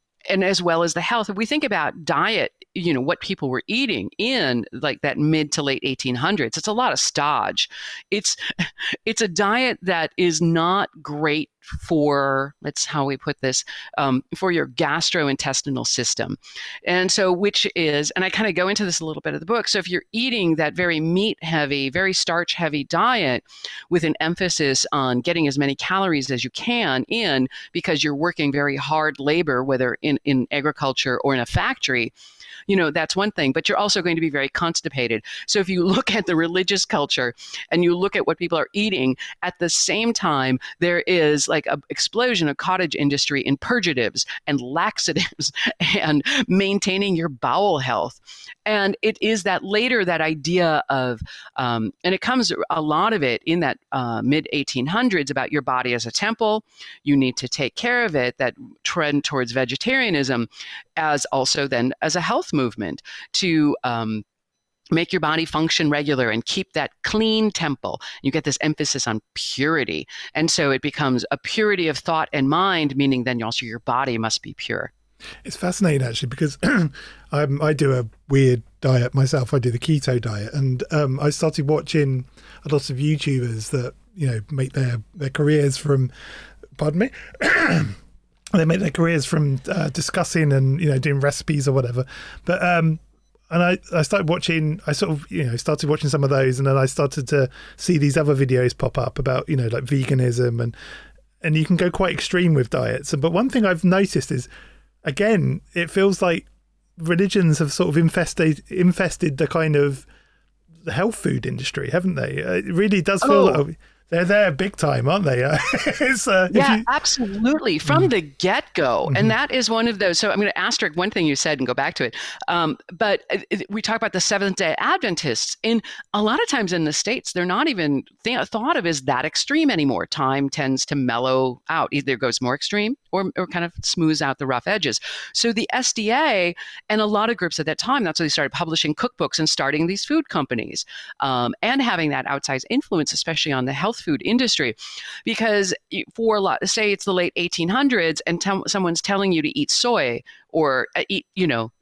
as well as the health. If we think about diet, what people were eating in like that mid to late 1800s, it's a lot of stodge. It's a diet that is not great for, that's how we put this, for your gastrointestinal system. And so, which is, and I kind of go into this a little bit of the book. So if you're eating that very meat heavy, very starch heavy diet with an emphasis on getting as many calories as you can in, because you're working very hard labor, whether in agriculture or in a factory, that's one thing, but you're also going to be very constipated. So if you look at the religious culture and you look at what people are eating, at the same time, there is like an explosion of cottage industry in purgatives and laxatives and maintaining your bowel health. And it is that later, that idea of, and it comes a lot of it in that mid 1800s about your body as a temple, you need to take care of it, that trend towards vegetarianism as also then as a health movement to make your body function regular and keep that clean temple. You get this emphasis on purity. And so it becomes a purity of thought and mind, meaning then also your body must be pure. It's fascinating actually, because I do a weird diet myself. I do the keto diet, and I started watching a lot of YouTubers that, make their careers from, pardon me, they make their careers from discussing and doing recipes or whatever, but and I started watching, I sort of started watching some of those, and then I started to see these other videos pop up about like veganism, and you can go quite extreme with diets. But one thing I've noticed is, again, it feels like religions have sort of infested the kind of health food industry, haven't they? It really does feel like they're there big time, aren't they? Yeah, absolutely. From the get-go. Mm-hmm. And that is one of those. So I'm going to asterisk one thing you said and go back to it. But we talk about the Seventh-day Adventists. And a lot of times in the States, they're not even thought of as that extreme anymore. Time tends to mellow out. Either goes more extreme or kind of smooths out the rough edges. So the SDA and a lot of groups at that time, that's when they started publishing cookbooks and starting these food companies and having that outsized influence, especially on the health food industry. Because for a lot, say it's the late 1800s and someone's telling you to eat soy or eat, you know,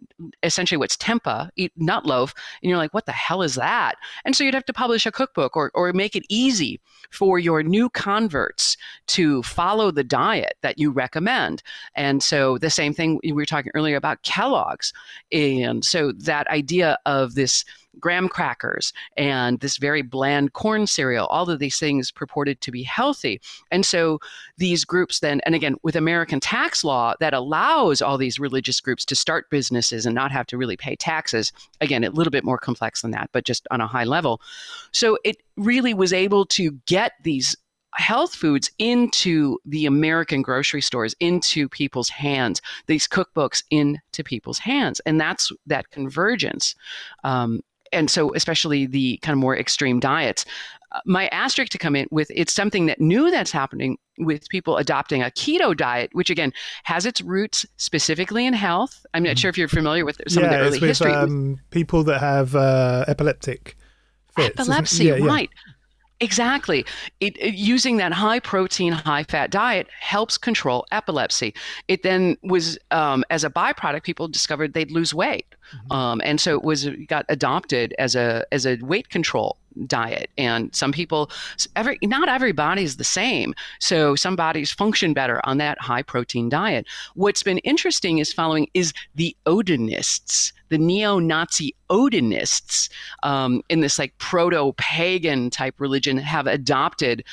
essentially what's tempeh, eat nut loaf, and you're like, what the hell is that? And so you'd have to publish a cookbook or make it easy for your new converts to follow the diet that you recommend. And so the same thing we were talking earlier about Kellogg's. And so that idea of this graham crackers and this very bland corn cereal, all of these things purported to be healthy. And so these groups then, and again, with American tax law that allows all these religious groups to start businesses and not have to really pay taxes, again, a little bit more complex than that, but just on a high level. So it really was able to get these health foods into the American grocery stores, into people's hands, these cookbooks into people's hands. And that's that convergence. And so especially the kind of more extreme diets. My asterisk to come in with, it's something that new that's happening with people adopting a keto diet, which again, has its roots specifically in health. I'm not sure if you're familiar with some of the early history. Yeah, people that have epileptic fits. Epilepsy, right. Yeah. Exactly. Using that high protein, high fat diet helps control epilepsy. It then was, as a byproduct, people discovered they'd lose weight. And so it was got adopted as a weight control diet. And some people, not every body is the same. So some bodies function better on that high protein diet. What's been interesting is following is the Odinists, the neo-Nazi Odinists in this like proto-pagan type religion have adopted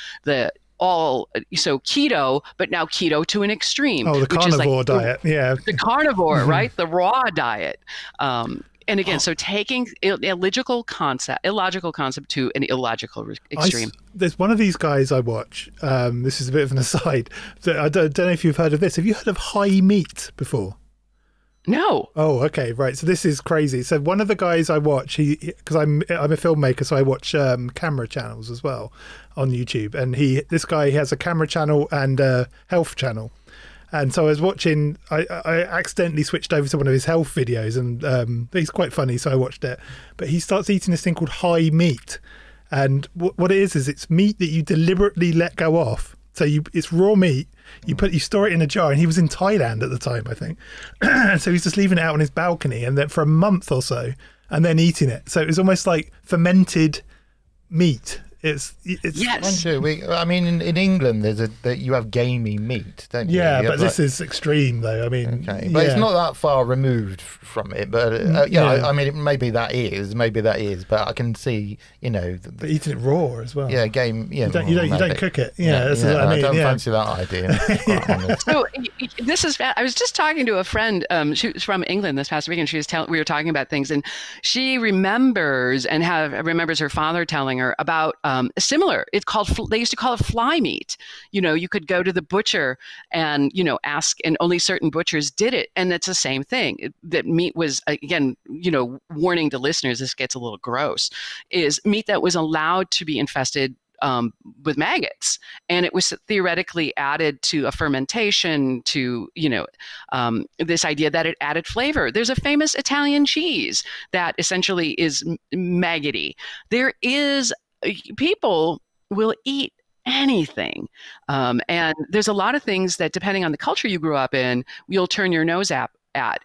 keto, but now keto to an extreme. Oh, the carnivore diet. Yeah. The carnivore, right? The raw diet. And again, so taking illogical concept to an illogical extreme. There's one of these guys I watch. This is a bit of an aside. So I don't know if you've heard of this. Have you heard of High Meat before? No. Oh, okay, right. So this is crazy. So one of the guys I watch, because I'm a filmmaker, so I watch camera channels as well on YouTube. And this guy has a camera channel and a health channel. And so I was watching, I accidentally switched over to one of his health videos, and he's quite funny, so I watched it. But he starts eating this thing called High Meat. And what it is it's meat that you deliberately let go off. So it's raw meat. You store it in a jar, and he was in Thailand at the time, I think. And so he's just leaving it out on his balcony, and then for a month or so, and then eating it. So it was almost like fermented meat. It's yes. I mean, in England, you have gamey meat, don't you? Yeah, but this is extreme, though. I mean, okay. But it's not that far removed from it. But I mean, maybe that is. But I can see, but eating it raw as well. Yeah, game. Yeah, you don't cook it. Yeah, that's what I mean. I don't fancy that idea. So this is. I was just talking to a friend. She was from England this past weekend. She was we were talking about things, and she remembers her father telling her about. They used to call it fly meat. You could go to the butcher and, ask, and only certain butchers did it. And it's the same thing. That meat was, again, warning to listeners, this gets a little gross, is meat that was allowed to be infested with maggots, and it was theoretically added to a fermentation to this idea that it added flavor. There's a famous Italian cheese that essentially is maggoty. There is people will eat anything. And there's a lot of things that, depending on the culture you grew up in, you'll turn your nose at.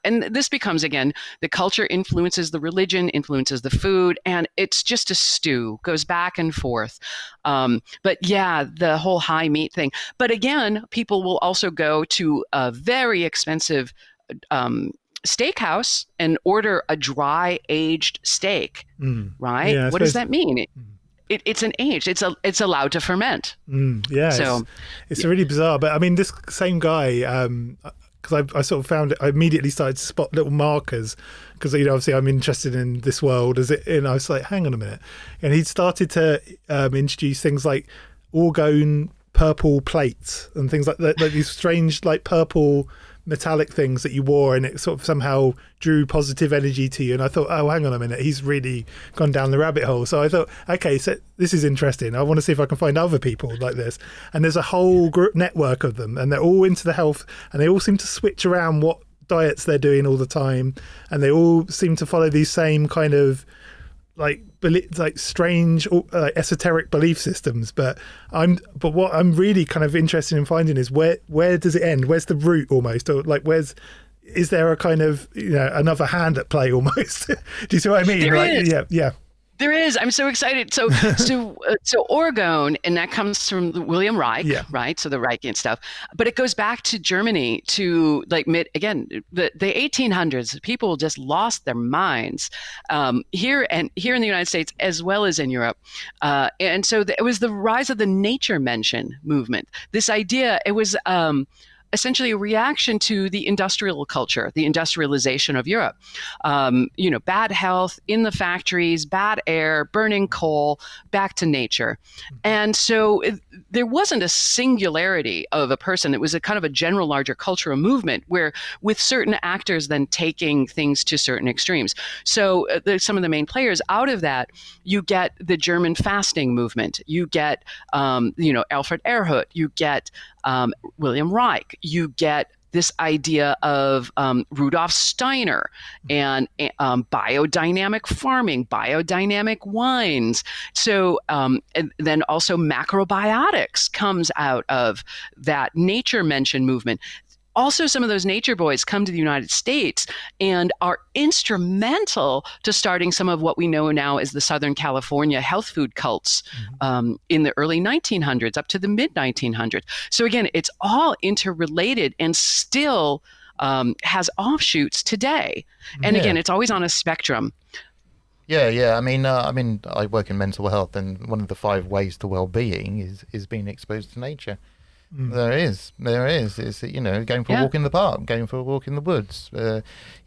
And this becomes, again, the culture influences the religion, influences the food, and it's just a stew, goes back and forth. But yeah, the whole high meat thing. But again, people will also go to a very expensive steakhouse and order a dry aged steak, right? Yeah, what does that mean? It's an age. It's allowed to ferment. Yeah. So it's really bizarre. But I mean, this same guy, because I sort of found it, I immediately started to spot little markers because, obviously I'm interested in this world. And I was like, hang on a minute. And he'd started to introduce things like orgone purple plates and things like that, like these strange like purple metallic things that you wore, and it sort of somehow drew positive energy to you. And I thought, oh, hang on a minute, he's really gone down the rabbit hole. So I thought, okay, so this is interesting. I want to see if I can find other people like this. And there's a whole group network of them, and they're all into the health, and they all seem to switch around what diets they're doing all the time, and they all seem to follow these same kind of like strange esoteric belief systems. But what I'm really kind of interested in finding is where does it end? Where's the root almost? Or like is there a kind of, you know, another hand at play almost? Do you see what I mean? There like, is. Yeah. There is. I'm so excited. So Oregon, and that comes from William Reich, right? So the Reichian stuff, but it goes back to Germany to like the 1800s. People just lost their minds here in the United States as well as in Europe, and so it was the rise of the nature mention movement. This idea, it was. Essentially a reaction to the industrial culture, the industrialization of Europe. Bad health in the factories, bad air, burning coal, back to nature. And so there wasn't a singularity of a person. It was a kind of a general larger cultural movement where with certain actors then taking things to certain extremes. So some of the main players out of that, you get the German fasting movement, you get, Alfred Erhard, you get William Reich, you get this idea of Rudolf Steiner and biodynamic farming, biodynamic wines. So and then also macrobiotics comes out of that nature mention movement. Also, some of those nature boys come to the United States and are instrumental to starting some of what we know now as the Southern California health food cults in the early 1900s up to the mid 1900s. So again, it's all interrelated and still has offshoots today. And again, it's always on a spectrum. Yeah. I mean, I work in mental health, and one of the 5 ways to well-being is being exposed to nature. There is. It's, going for a walk in the park, going for a walk in the woods,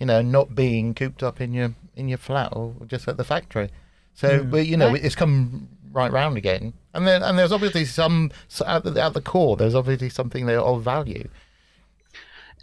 not being cooped up in your flat or just at the factory. So, but it's come right round again. And then, and there's obviously at the core, there's obviously something there of value.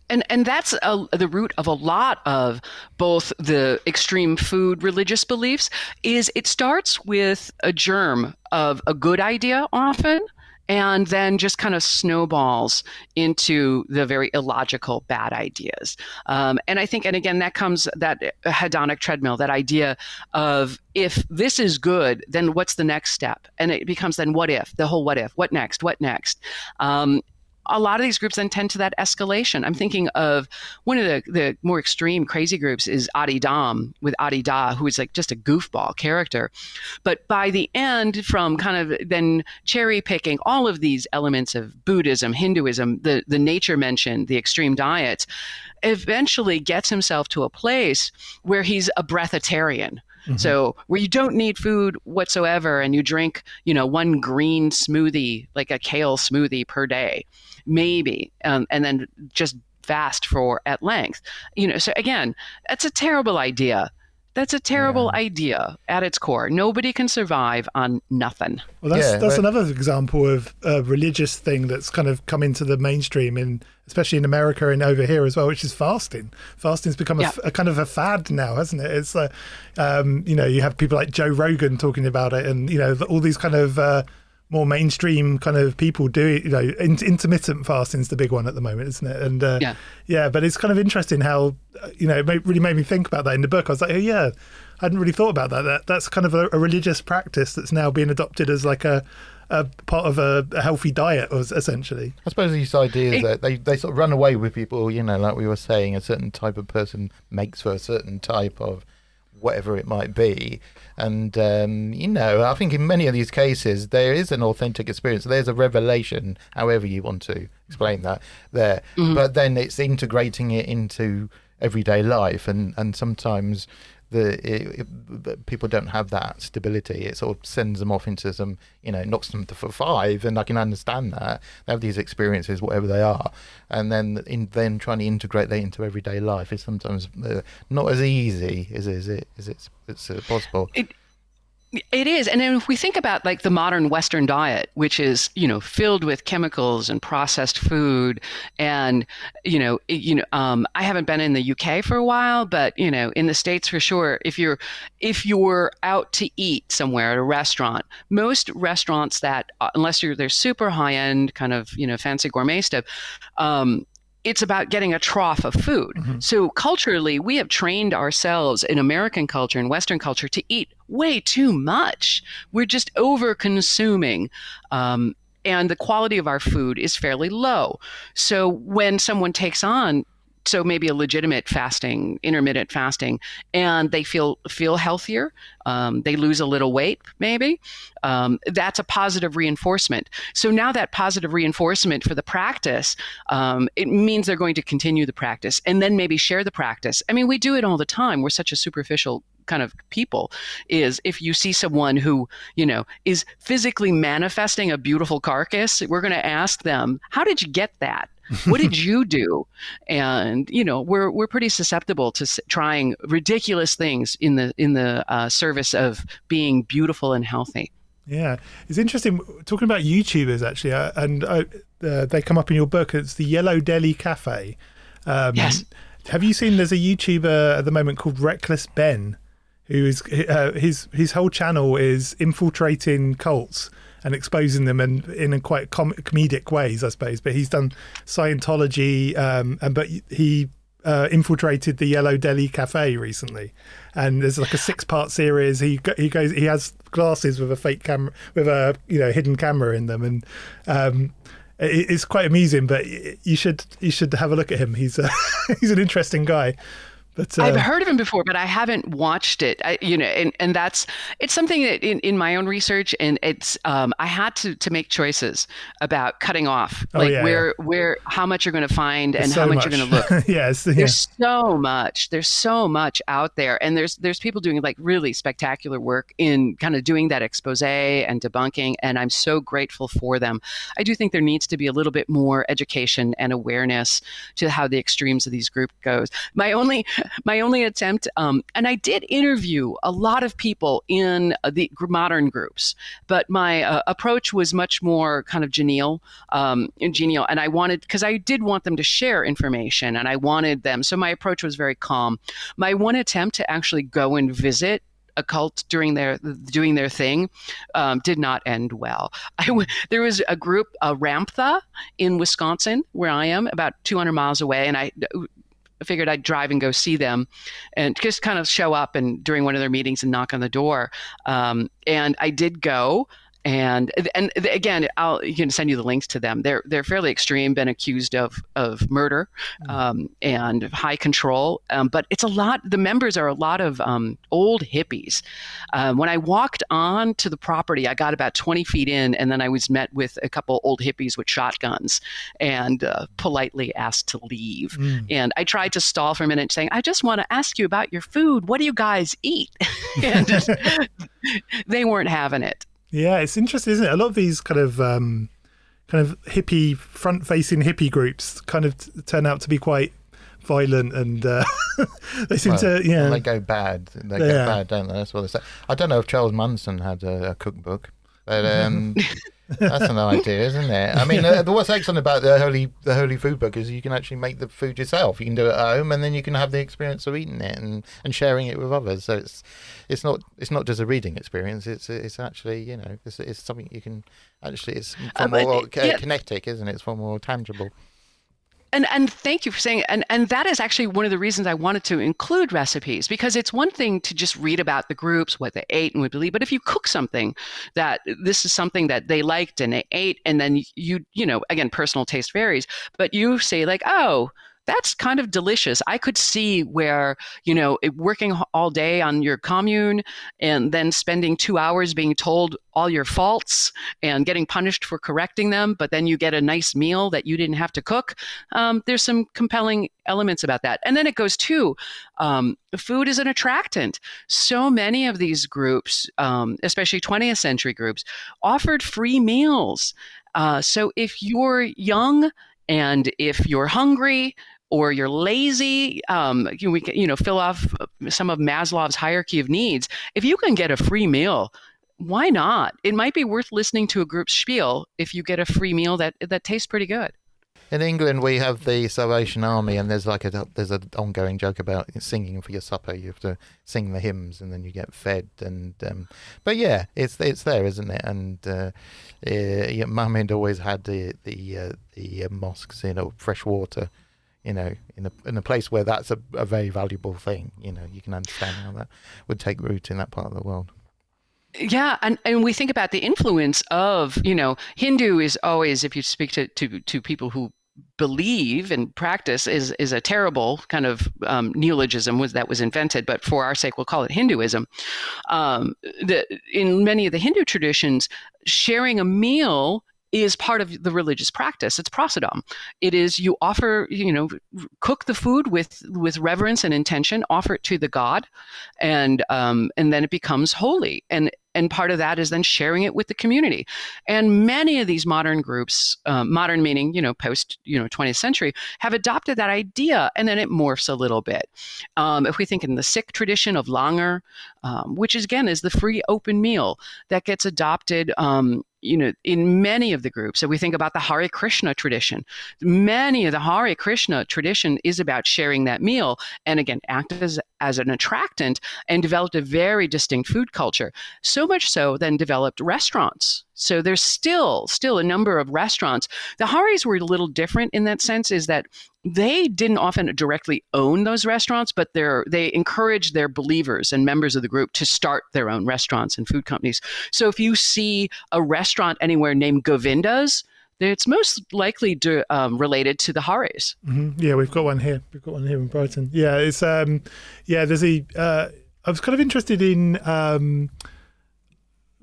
And that's the root of a lot of both the extreme food religious beliefs. Is it starts with a germ of a good idea often, and then just kind of snowballs into the very illogical bad ideas. And I think, and again, that comes that hedonic treadmill, that idea of if this is good, then what's the next step? And it becomes then what if, the whole what if, what next? A lot of these groups then tend to that escalation. I'm thinking of one of the more extreme crazy groups is Adi Dam with Adi Da, who is like just a goofball character. But by the end, from kind of then cherry picking all of these elements of Buddhism, Hinduism, the nature mentioned, the extreme diets, eventually gets himself to a place where he's a breatharian. Mm-hmm. So where you don't need food whatsoever and you drink, 1 green smoothie, like a kale smoothie per day, maybe, and then just fast for at length. So again, that's a terrible idea. That's a terrible idea at its core. Nobody can survive on nothing. Well, that's another example of a religious thing that's kind of come into the mainstream, especially in America and over here as well, which is fasting. Fasting's become a kind of a fad now, hasn't it? It's you have people like Joe Rogan talking about it, and all these kind of more mainstream kind of people do it. Intermittent fasting's the big one at the moment, isn't it? And but it's kind of interesting how it really made me think about that in the book. I was like, oh, yeah, I hadn't really thought about that. That's kind of a religious practice that's now being adopted as like a part of a healthy diet, essentially. I suppose these ideas that they sort of run away with people. Like we were saying, a certain type of person makes for a certain type of whatever it might be. And, I think in many of these cases, there is an authentic experience. There's a revelation, however you want to explain that there. Mm-hmm. But then it's integrating it into everyday life. And sometimes people don't have that stability. It sort of sends them off into some, knocks them for 5. And I can understand that. They have these experiences, whatever they are. And then trying to integrate that into everyday life is sometimes not as easy as it's possible. It is. And then if we think about like the modern Western diet, which is, you know, filled with chemicals and processed food and, I haven't been in the UK for a while, but, you know, in the States for sure, if you're out to eat somewhere at a restaurant, most restaurants that, unless they're super high end kind of, you know, fancy gourmet stuff, it's about getting a trough of food. Mm-hmm. So culturally, we have trained ourselves in American culture and Western culture to eat way too much. We're just over consuming. And the quality of our food is fairly low. So when someone takes on, so maybe a legitimate fasting, intermittent fasting, and they feel healthier, they lose a little weight maybe, that's a positive reinforcement. So now that positive reinforcement for the practice, it means they're going to continue the practice and then maybe share the practice. I mean, we do it all the time. We're such a superficial kind of people. Is if you see someone who, you know, is physically manifesting a beautiful carcass, we're going to ask them, how did you get that? What did you do? And, you know, we're pretty susceptible to trying ridiculous things in the service of being beautiful and healthy. Yeah, it's interesting talking about YouTubers actually, and they come up in your book. It's the Yellow Deli Cafe. Yes. Have you seen? There's a YouTuber at the moment called Reckless Ben, who is his whole channel is infiltrating cults and exposing them in quite comedic ways, I suppose. But he's done Scientology, but he infiltrated the Yellow Deli Cafe recently. And there's like a 6-part series. He has glasses with a fake camera, with a hidden camera in them, and it's quite amusing. But you should have a look at him. He's an interesting guy. But, I've heard of him before, but I haven't watched it. And that's, it's something that in my own research, and it's I had to make choices about cutting off, where how much you're going to find there's and so how much you're going to look. Yes, yeah. There's so much out there, and there's people doing like really spectacular work in kind of doing that expose and debunking, and I'm so grateful for them. I do think there needs to be a little bit more education and awareness to how the extremes of these groups goes. My only attempt, and I did interview a lot of people in the modern groups, but my approach was much more kind of genial. And I wanted, because I did want them to share information, and I wanted them. So my approach was very calm. My one attempt to actually go and visit a cult during their thing did not end well. There was a group, Ramtha, in Wisconsin, where I am, about 200 miles away, and I figured I'd drive and go see them and just kind of show up and during one of their meetings and knock on the door. And I did go. And again, I'll send you the links to them. They're fairly extreme, been accused of murder, and high control. But it's a lot. The members are a lot of old hippies. When I walked on to the property, I got about 20 feet in, and then I was met with a couple old hippies with shotguns and politely asked to leave. And I tried to stall for a minute, saying, "I just want to ask you about your food. What do you guys eat?" And they weren't having it. Yeah, it's interesting, isn't it? A lot of these kind of hippie, front-facing hippie groups kind of turn out to be quite violent, and they seem to, yeah. They go bad. They go bad, don't they? That's what they say. I don't know if Charles Manson had a cookbook, but that's an idea, isn't it? I mean, what's excellent about the Holy Food Book is you can actually make the food yourself. You can do it at home, and then you can have the experience of eating it and sharing it with others. So it's not just a reading experience. It's actually, it's something you can actually. It's far more kinetic, isn't it? It's far more tangible. And thank you for saying it. And that is actually one of the reasons I wanted to include recipes, because it's one thing to just read about the groups, what they ate and would believe. But if you cook something that this is something that they liked and they ate, and then you again, personal taste varies, but you say like, oh, that's kind of delicious. I could see where, working all day on your commune and then spending 2 hours being told all your faults and getting punished for correcting them, but then you get a nice meal that you didn't have to cook. There's some compelling elements about that. And then it goes to food is an attractant. So many of these groups, especially 20th century groups, offered free meals. So if you're young And if you're hungry or you're lazy, we can fill off some of Maslow's hierarchy of needs. If you can get a free meal, why not? It might be worth listening to a group spiel if you get a free meal that tastes pretty good. In England, we have the Salvation Army, and there's an ongoing joke about singing for your supper. You have to sing the hymns, and then you get fed. And but yeah, it's there, isn't it? And Mum had always had the mosques in fresh water, in a place where that's a very valuable thing. You can understand how that would take root in that part of the world. Yeah, and we think about the influence of, Hindu is always, if you speak to people who believe and practice, is a terrible kind of neologism that was invented, but for our sake, we'll call it Hinduism. In many of the Hindu traditions, sharing a meal is part of the religious practice. It's prasadam. It is you offer, cook the food with reverence and intention, offer it to the god, and then it becomes holy. And part of that is then sharing it with the community. And many of these modern groups, modern meaning, post, 20th century, have adopted that idea, and then it morphs a little bit. If we think in the Sikh tradition of langar, which is, again, is the free open meal that gets adopted in many of the groups. So we think about the Hare Krishna tradition. Many of the Hare Krishna tradition is about sharing that meal, and again, act as an attractant, and developed a very distinct food culture. So much so, then developed restaurants. So there's still a number of restaurants. The Hares were a little different in that sense, is that they didn't often directly own those restaurants, but they encouraged their believers and members of the group to start their own restaurants and food companies. So if you see a restaurant anywhere named Govinda's, it's most likely related to the Hares. Mm-hmm. Yeah, we've got one here. We've got one here in Brighton. Yeah, it's there's I was kind of interested in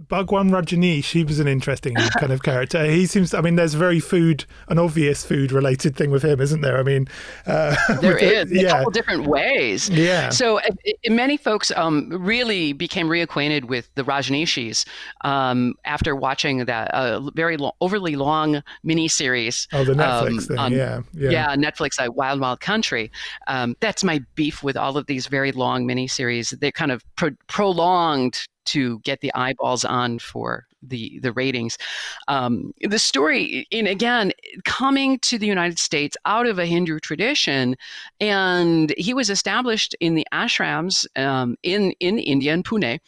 Bhagwan Rajneesh. He was an interesting kind of character. He seems, there's very an obvious food related thing with him, isn't there? There is a couple different ways. Yeah. So many folks really became reacquainted with the Rajneeshis after watching that very overly long miniseries. Oh, the Netflix thing. Yeah, Netflix, Wild Wild Country. That's my beef with all of these very long miniseries. They're kind of prolonged to get the eyeballs on for the ratings. The story, and again, coming to the United States out of a Hindu tradition, and he was established in the ashrams in India, in Pune,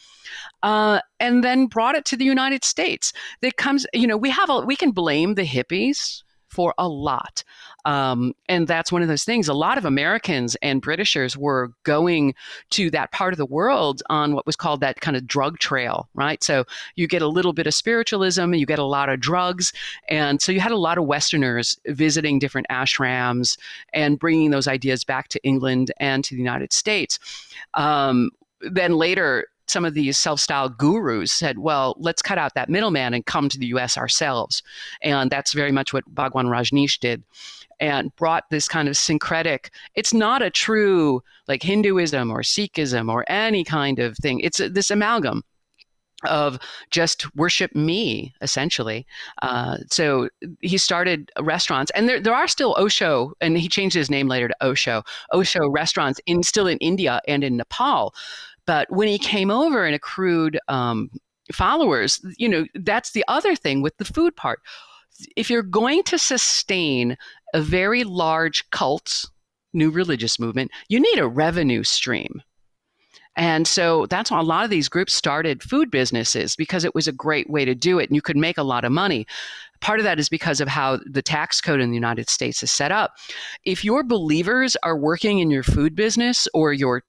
and then brought it to the United States. That comes, we can blame the hippies for a lot. And that's one of those things. A lot of Americans and Britishers were going to that part of the world on what was called that kind of drug trail, right? So you get a little bit of spiritualism, you get a lot of drugs. And so you had a lot of Westerners visiting different ashrams and bringing those ideas back to England and to the United States. Then later, some of these self-styled gurus said, well, let's cut out that middleman and come to the U.S. ourselves. And that's very much what Bhagwan Rajneesh did, and brought this kind of syncretic. It's not a true like Hinduism or Sikhism or any kind of thing. It's this amalgam of just worship me, essentially. So he started restaurants, and there are still Osho, and he changed his name later to Osho restaurants still in India and in Nepal. But when he came over and accrued followers, that's the other thing with the food part. If you're going to sustain a very large cult, new religious movement, you need a revenue stream. And so that's why a lot of these groups started food businesses, because it was a great way to do it, and you could make a lot of money. Part of that is because of how the tax code in the United States is set up. If your believers are working in your food business or your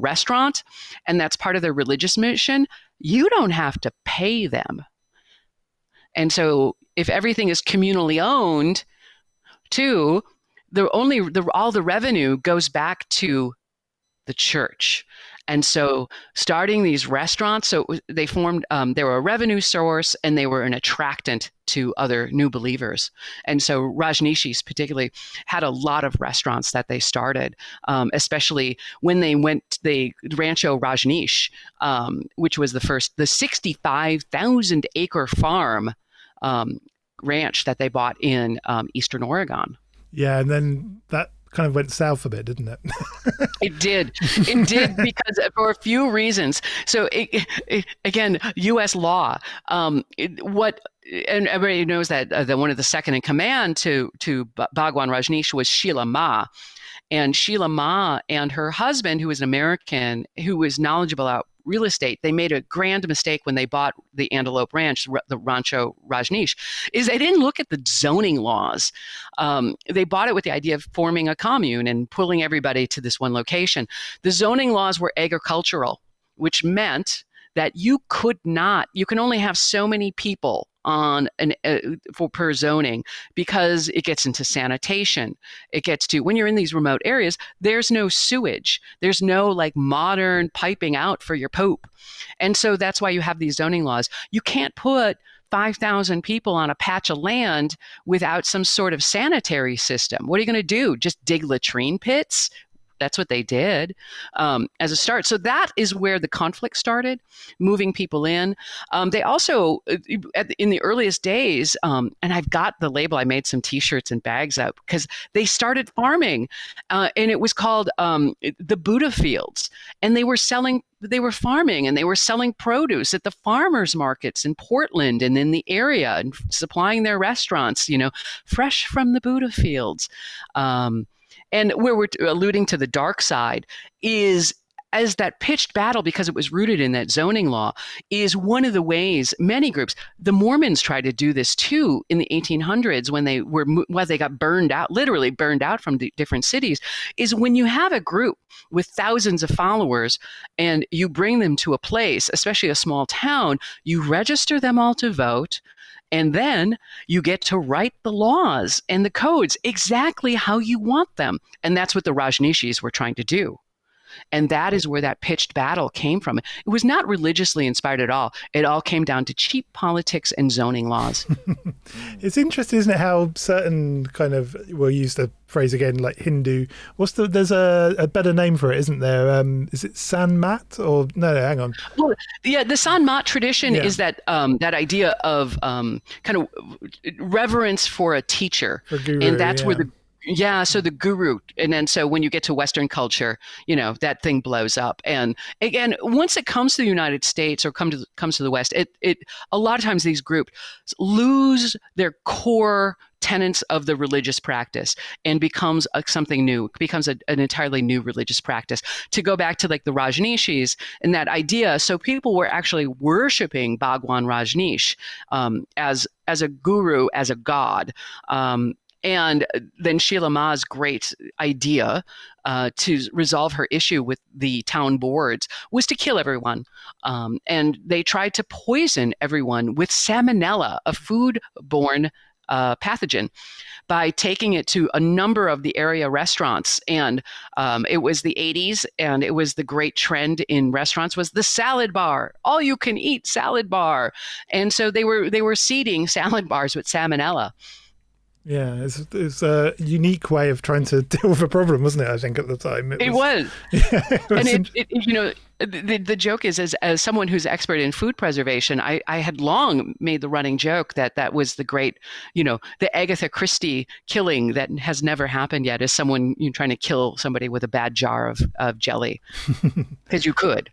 restaurant, and that's part of their religious mission, you don't have to pay them. And so if everything is communally owned, too, all the revenue goes back to the church. And so starting these restaurants, they formed, they were a revenue source, and they were an attractant to other new believers. And so Rajneeshis particularly had a lot of restaurants that they started, especially when they went, Rancho Rajneesh, which was the 65,000 acre farm ranch that they bought in Eastern Oregon. Yeah, and then that kind of went south a bit, didn't it? It did, because for a few reasons. So again, U.S. law. And everybody knows that one of the second in command to Bhagwan Rajneesh was Sheila Ma. And Sheila Ma and her husband, who was an American, who was knowledgeable about real estate, they made a grand mistake when they bought the Antelope Ranch, the Rancho Rajneesh, is they didn't look at the zoning laws. They bought it with the idea of forming a commune and pulling everybody to this one location. The zoning laws were agricultural, which meant that you can only have so many people on per zoning, because it gets into sanitation. It gets to, when you're in these remote areas, there's no sewage. There's no like modern piping out for your poop. And so that's why you have these zoning laws. You can't put 5,000 people on a patch of land without some sort of sanitary system. What are you going to do? Just dig latrine pits? That's what they did as a start. So that is where the conflict started, moving people in. They also, in the earliest days, and I've got the label, I made some T-shirts and bags up, because they started farming. And it was called the Buddha Fields. And they were farming, and they were selling produce at the farmers markets in Portland and in the area, and supplying their restaurants, fresh from the Buddha Fields. And where we're alluding to the dark side is, as that pitched battle, because it was rooted in that zoning law, is one of the ways many groups, the Mormons tried to do this too in the 1800s when they got burned out, literally burned out from different cities, is when you have a group with thousands of followers and you bring them to a place, especially a small town, you register them all to vote. And then you get to write the laws and the codes exactly how you want them. And that's what the Rajneeshis were trying to do. And that is where that pitched battle came from. It was not religiously inspired at all. It all came down to cheap politics and zoning laws. It's interesting, isn't it, how certain kind of, we'll use the phrase again, like Hindu. There's a better name for it, isn't there? Is it Sanmat? Or no, hang on. Well, yeah, the Sanmat tradition is that that idea of kind of reverence for a teacher, for guru, and that's where the. Yeah, so the guru. And then so when you get to Western culture, that thing blows up. And again, once it comes to the United States or comes to the West, it a lot of times these groups lose their core tenets of the religious practice and becomes something new, becomes an entirely new religious practice. To go back to like the Rajneeshis and that idea, so people were actually worshiping Bhagwan Rajneesh as a guru, as a god. And then Sheila Ma's great idea to resolve her issue with the town boards was to kill everyone. And they tried to poison everyone with salmonella, a foodborne pathogen, by taking it to a number of the area restaurants. And it was the 80s, and it was the great trend in restaurants was the salad bar, all you can eat salad bar. And so they were seeding salad bars with salmonella. Yeah, it's a unique way of trying to deal with a problem, wasn't it? I think at the time it was. Yeah, the joke is, as someone who's expert in food preservation, I had long made the running joke that was the great, the Agatha Christie killing that has never happened yet, is someone trying to kill somebody with a bad jar of jelly, because you could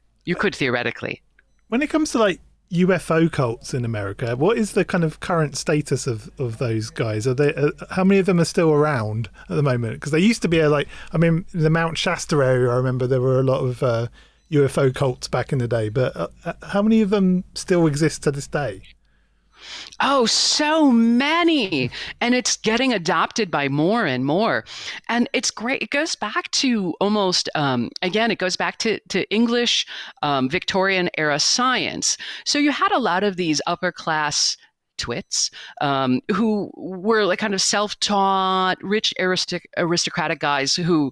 theoretically. When it comes to like UFO cults in America, what is the kind of current status of those guys? Are they how many of them are still around at the moment? Because they used to be in the Mount Shasta area, I remember there were a lot of UFO cults back in the day, but how many of them still exist to this day? Oh, so many. And it's getting adopted by more and more. And it's great. It goes back to almost, again, it goes back to English Victorian era science. So you had a lot of these upper class twits who were like kind of self-taught, rich aristocratic guys who,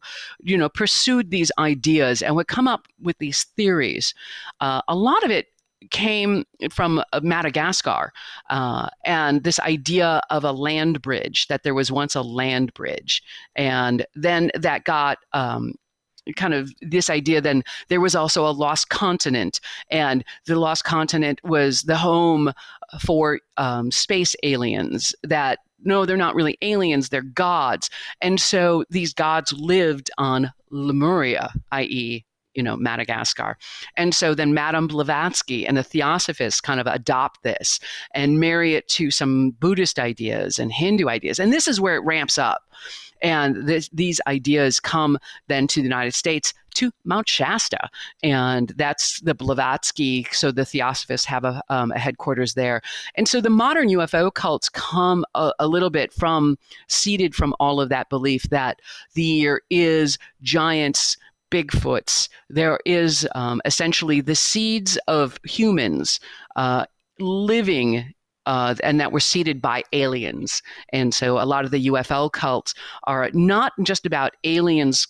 pursued these ideas and would come up with these theories. A lot of it came from Madagascar, and this idea of a land bridge, that there was once a land bridge. And then that got kind of this idea then there was also a lost continent, and the lost continent was the home for space aliens that, no, they're not really aliens, they're gods. And so these gods lived on Lemuria, i.e., you know, Madagascar. And so then Madame Blavatsky and the Theosophists kind of adopt this and marry it to some Buddhist ideas and Hindu ideas. And this is where it ramps up. And these ideas come then to the United States, to Mount Shasta. And that's the Blavatsky. So the Theosophists have a headquarters there. And so the modern UFO cults come a little bit from, seeded from all of that belief that there is giants, Bigfoots. There is essentially the seeds of humans living and that were seeded by aliens. And so a lot of the UFO cults are not just about aliens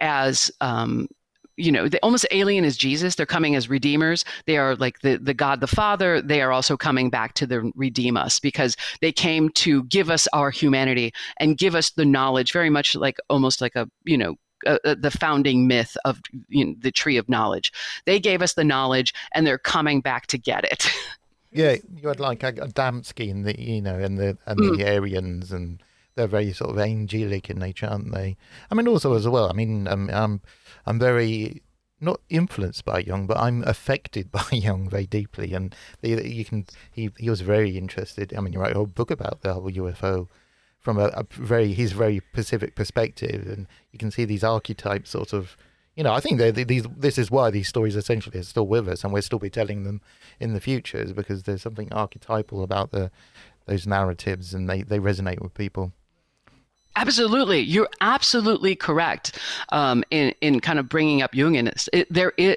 as, you know, almost alien as Jesus. They're coming as redeemers. They are like the God the Father. They are also coming back to the redeem us, because they came to give us our humanity and give us the knowledge, very much like almost like a, you know, the founding myth of, you know, the tree of knowledge. They gave us the knowledge and they're coming back to get it. Yeah, you had like Adamski and the, you know, and the Aryans, and they're very sort of angelic in nature, aren't they? I mean, also as well, I mean, I'm very not influenced by Jung, but I'm affected by Jung very deeply. And he was very interested. I mean, you write a whole book about the whole UFO from his very specific perspective, and you can see these archetypes sort of, you know, I think this is why these stories essentially are still with us, and we'll still be telling them in the future, is because there's something archetypal about those narratives, and they resonate with people. Absolutely. You're absolutely correct in kind of bringing up Jungian.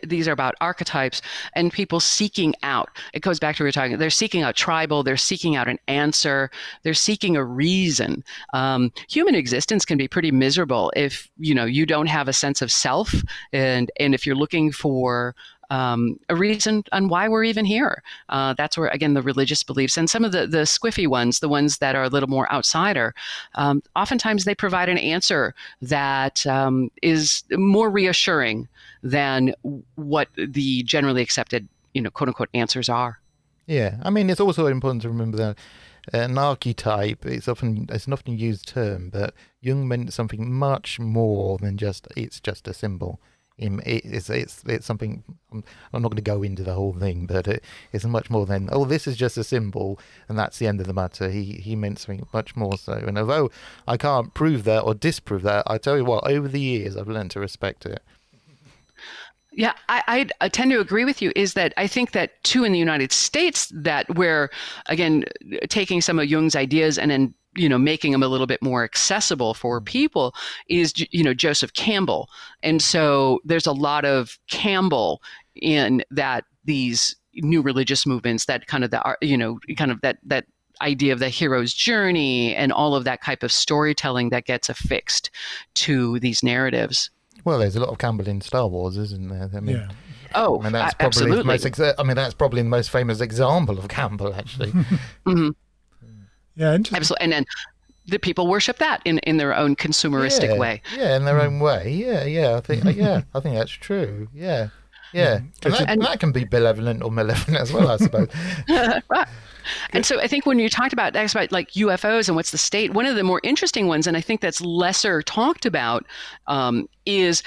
These are about archetypes and people seeking out. It goes back to what we were talking. They're seeking out tribal. They're seeking out an answer. They're seeking a reason. Human existence can be pretty miserable if, you know, you don't have a sense of self, and if you're looking for a reason on why we're even here. That's where, again, the religious beliefs and some of the squiffy ones, the ones that are a little more outsider, oftentimes they provide an answer that is more reassuring than what the generally accepted, you know, quote unquote answers are. Yeah. I mean, it's also important to remember that an archetype, it's an often used term, but Jung meant something much more than just, it's just a symbol. It's something, I'm not going to go into the whole thing, but it's much more than, oh, this is just a symbol and that's the end of the matter. He meant something much more so. And although I can't prove that or disprove that, I tell you what, over the years I've learned to respect it. Yeah, I tend to agree with you, is that I think that too in the United States, that we're, again, taking some of Jung's ideas and then, you know, making them a little bit more accessible for people, is, you know, Joseph Campbell. And so there's a lot of Campbell in that, these new religious movements, that kind of the, you know, kind of that idea of the hero's journey and all of that type of storytelling that gets affixed to these narratives. Well, there's a lot of Campbell in Star Wars, isn't there? I mean, yeah. Oh, I mean, that's probably absolutely. That's probably the most famous example of Campbell, actually. Mm-hmm. Yeah, interesting. Absolutely. And then the people worship that in their own consumeristic way. Yeah, in their own way. Yeah. I think that's true. Yeah. And that can be benevolent or malevolent as well, I suppose. Right. And so I think when you talked about that's about like UFOs and what's the state, one of the more interesting ones, and I think that's lesser talked about, is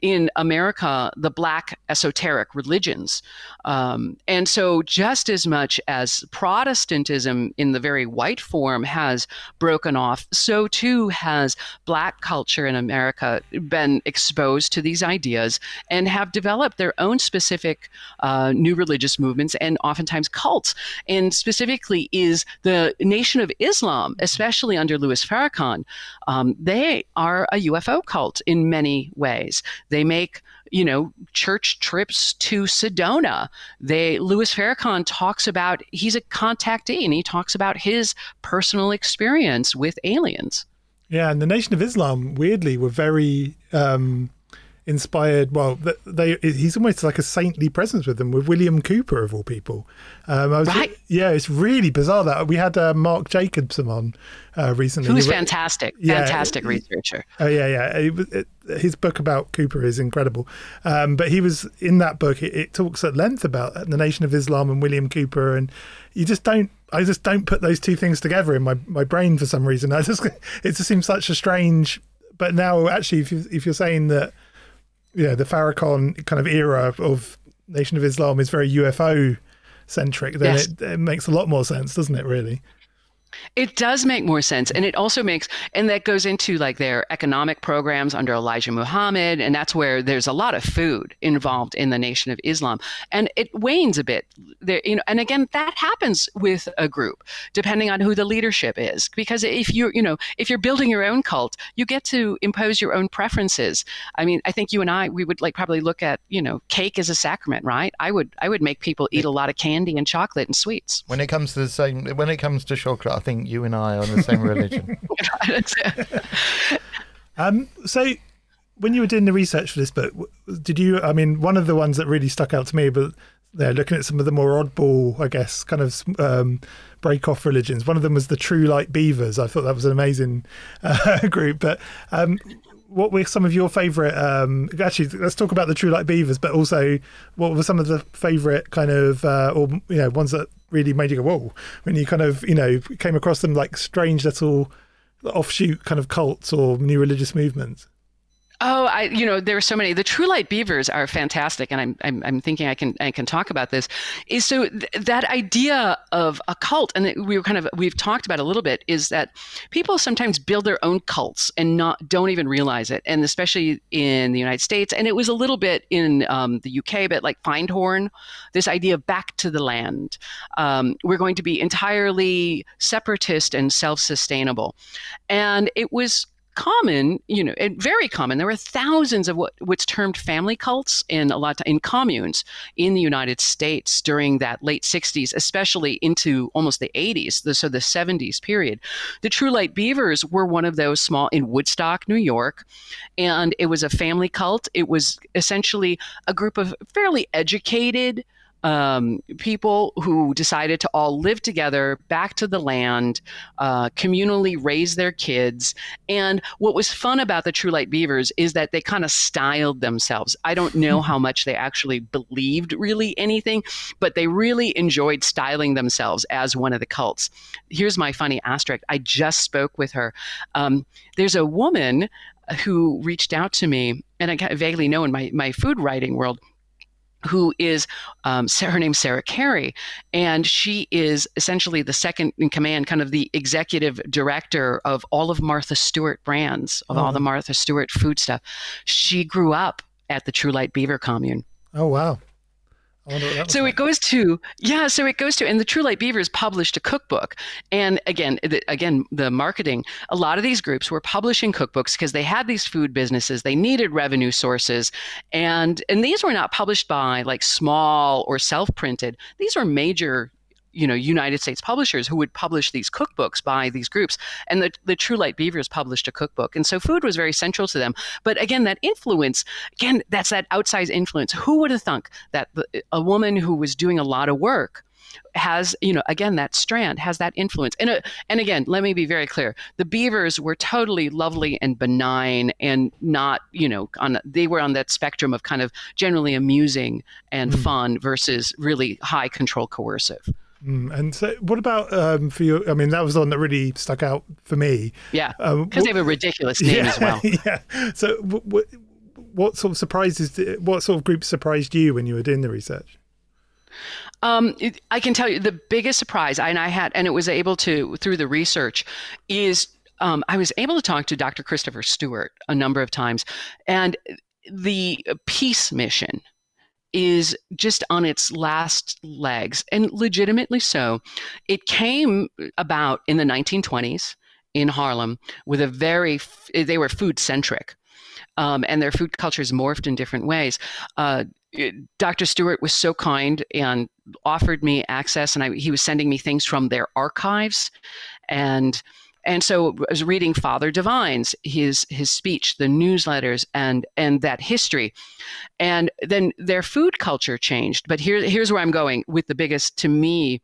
in America, the Black esoteric religions. And so just as much as Protestantism in the very white form has broken off, so too has Black culture in America been exposed to these ideas and have developed their own specific new religious movements and oftentimes cults. And specifically is the Nation of Islam, especially under Louis Farrakhan. They are a UFO cult in many ways. They make, you know, church trips to Sedona. Louis Farrakhan talks about, he's a contactee, and he talks about his personal experience with aliens. Yeah, and the Nation of Islam, weirdly, were very inspired, well, he's almost like a saintly presence with them, with William Cooper of all people. Yeah, it's really bizarre that we had Mark Jacobson on recently. Who's fantastic, fantastic researcher. His book about Cooper is incredible. But he was in that book. It talks at length about the Nation of Islam and William Cooper, and I just don't put those two things together in my brain for some reason. It just seems such a strange. But now, actually, if you're saying that. Yeah, the Farrakhan kind of era of Nation of Islam is very UFO-centric. Then yes. It makes a lot more sense, doesn't it, really? It does make more sense. And it also makes – and that goes into like their economic programs under Elijah Muhammad, and that's where there's a lot of food involved in the Nation of Islam. And it wanes a bit. There, and again, that happens with a group, depending on who the leadership is. Because if you're building your own cult, you get to impose your own preferences. I mean, I think you and I, we would like probably look at, cake as a sacrament, right? I would make people eat a lot of candy and chocolate and sweets. When it comes to chocolate, I think you and I are on the same religion. So when you were doing the research for this book, one of the ones that really stuck out to me, but they're looking at some of the more oddball, I guess, kind of break-off religions. One of them was the True Light Beavers. I thought that was an amazing group. But what were some of your favourite... actually, let's talk about the True Light Beavers, but also what were some of the favourite kind of... ones that really made you go, whoa, when you kind of, came across them, like strange little offshoot kind of cults or new religious movements? Oh, there are so many. The True Light Beavers are fantastic, and I'm thinking I can talk about this. Is so that idea of a cult, and we've talked about a little bit, is that people sometimes build their own cults and don't even realize it, and especially in the United States, and it was a little bit in the UK, but like Findhorn, this idea of back to the land, we're going to be entirely separatist and self-sustainable, and it was common, and very common. There were thousands of what's termed family cults in communes in the United States during that late 60s, especially into almost the 80s, so the 70s period. The True Light Beavers were one of those small in Woodstock, New York, and it was a family cult. It was essentially a group of fairly educated people who decided to all live together, back to the land, communally raise their kids. And what was fun about the True Light Beavers is that they kind of styled themselves. I don't know how much they actually believed really anything, but they really enjoyed styling themselves as one of the cults. Here's my funny asterisk. I just spoke with her. There's a woman who reached out to me, and I vaguely know in my food writing world, who is her name's Sarah Carey, and she is essentially the second in command, kind of the executive director of all of Martha Stewart brands, of all the Martha Stewart food stuff. She grew up at the True Light Beaver commune. Oh, wow. And the True Light Beavers published a cookbook. And again, the marketing, a lot of these groups were publishing cookbooks because they had these food businesses, they needed revenue sources. And these were not published by like small or self-printed. These were major, United States publishers who would publish these cookbooks by these groups. And the True Light Beavers published a cookbook. And so food was very central to them. But again, that influence, that's that outsized influence. Who would have thunk that a woman who was doing a lot of work has, that strand has that influence. And again, let me be very clear. The Beavers were totally lovely and benign and not, they were on that spectrum of kind of generally amusing and fun versus really high control coercive. And so what about for you? I mean, that was one that really stuck out for me. Yeah, because they have a ridiculous name as well. Yeah. So what sort of groups surprised you when you were doing the research? I can tell you the biggest surprise through the research is I was able to talk to Dr. Christopher Stewart a number of times, and the Peace Mission is just on its last legs, and legitimately so. It came about in the 1920s in Harlem with they were food centric, and their food cultures morphed in different ways. Dr. Stewart was so kind and offered me access, and he was sending me things from their archives, and And so I was reading Father Divine's, his speech, the newsletters, and that history. And then their food culture changed. But here's where I'm going with the biggest, to me,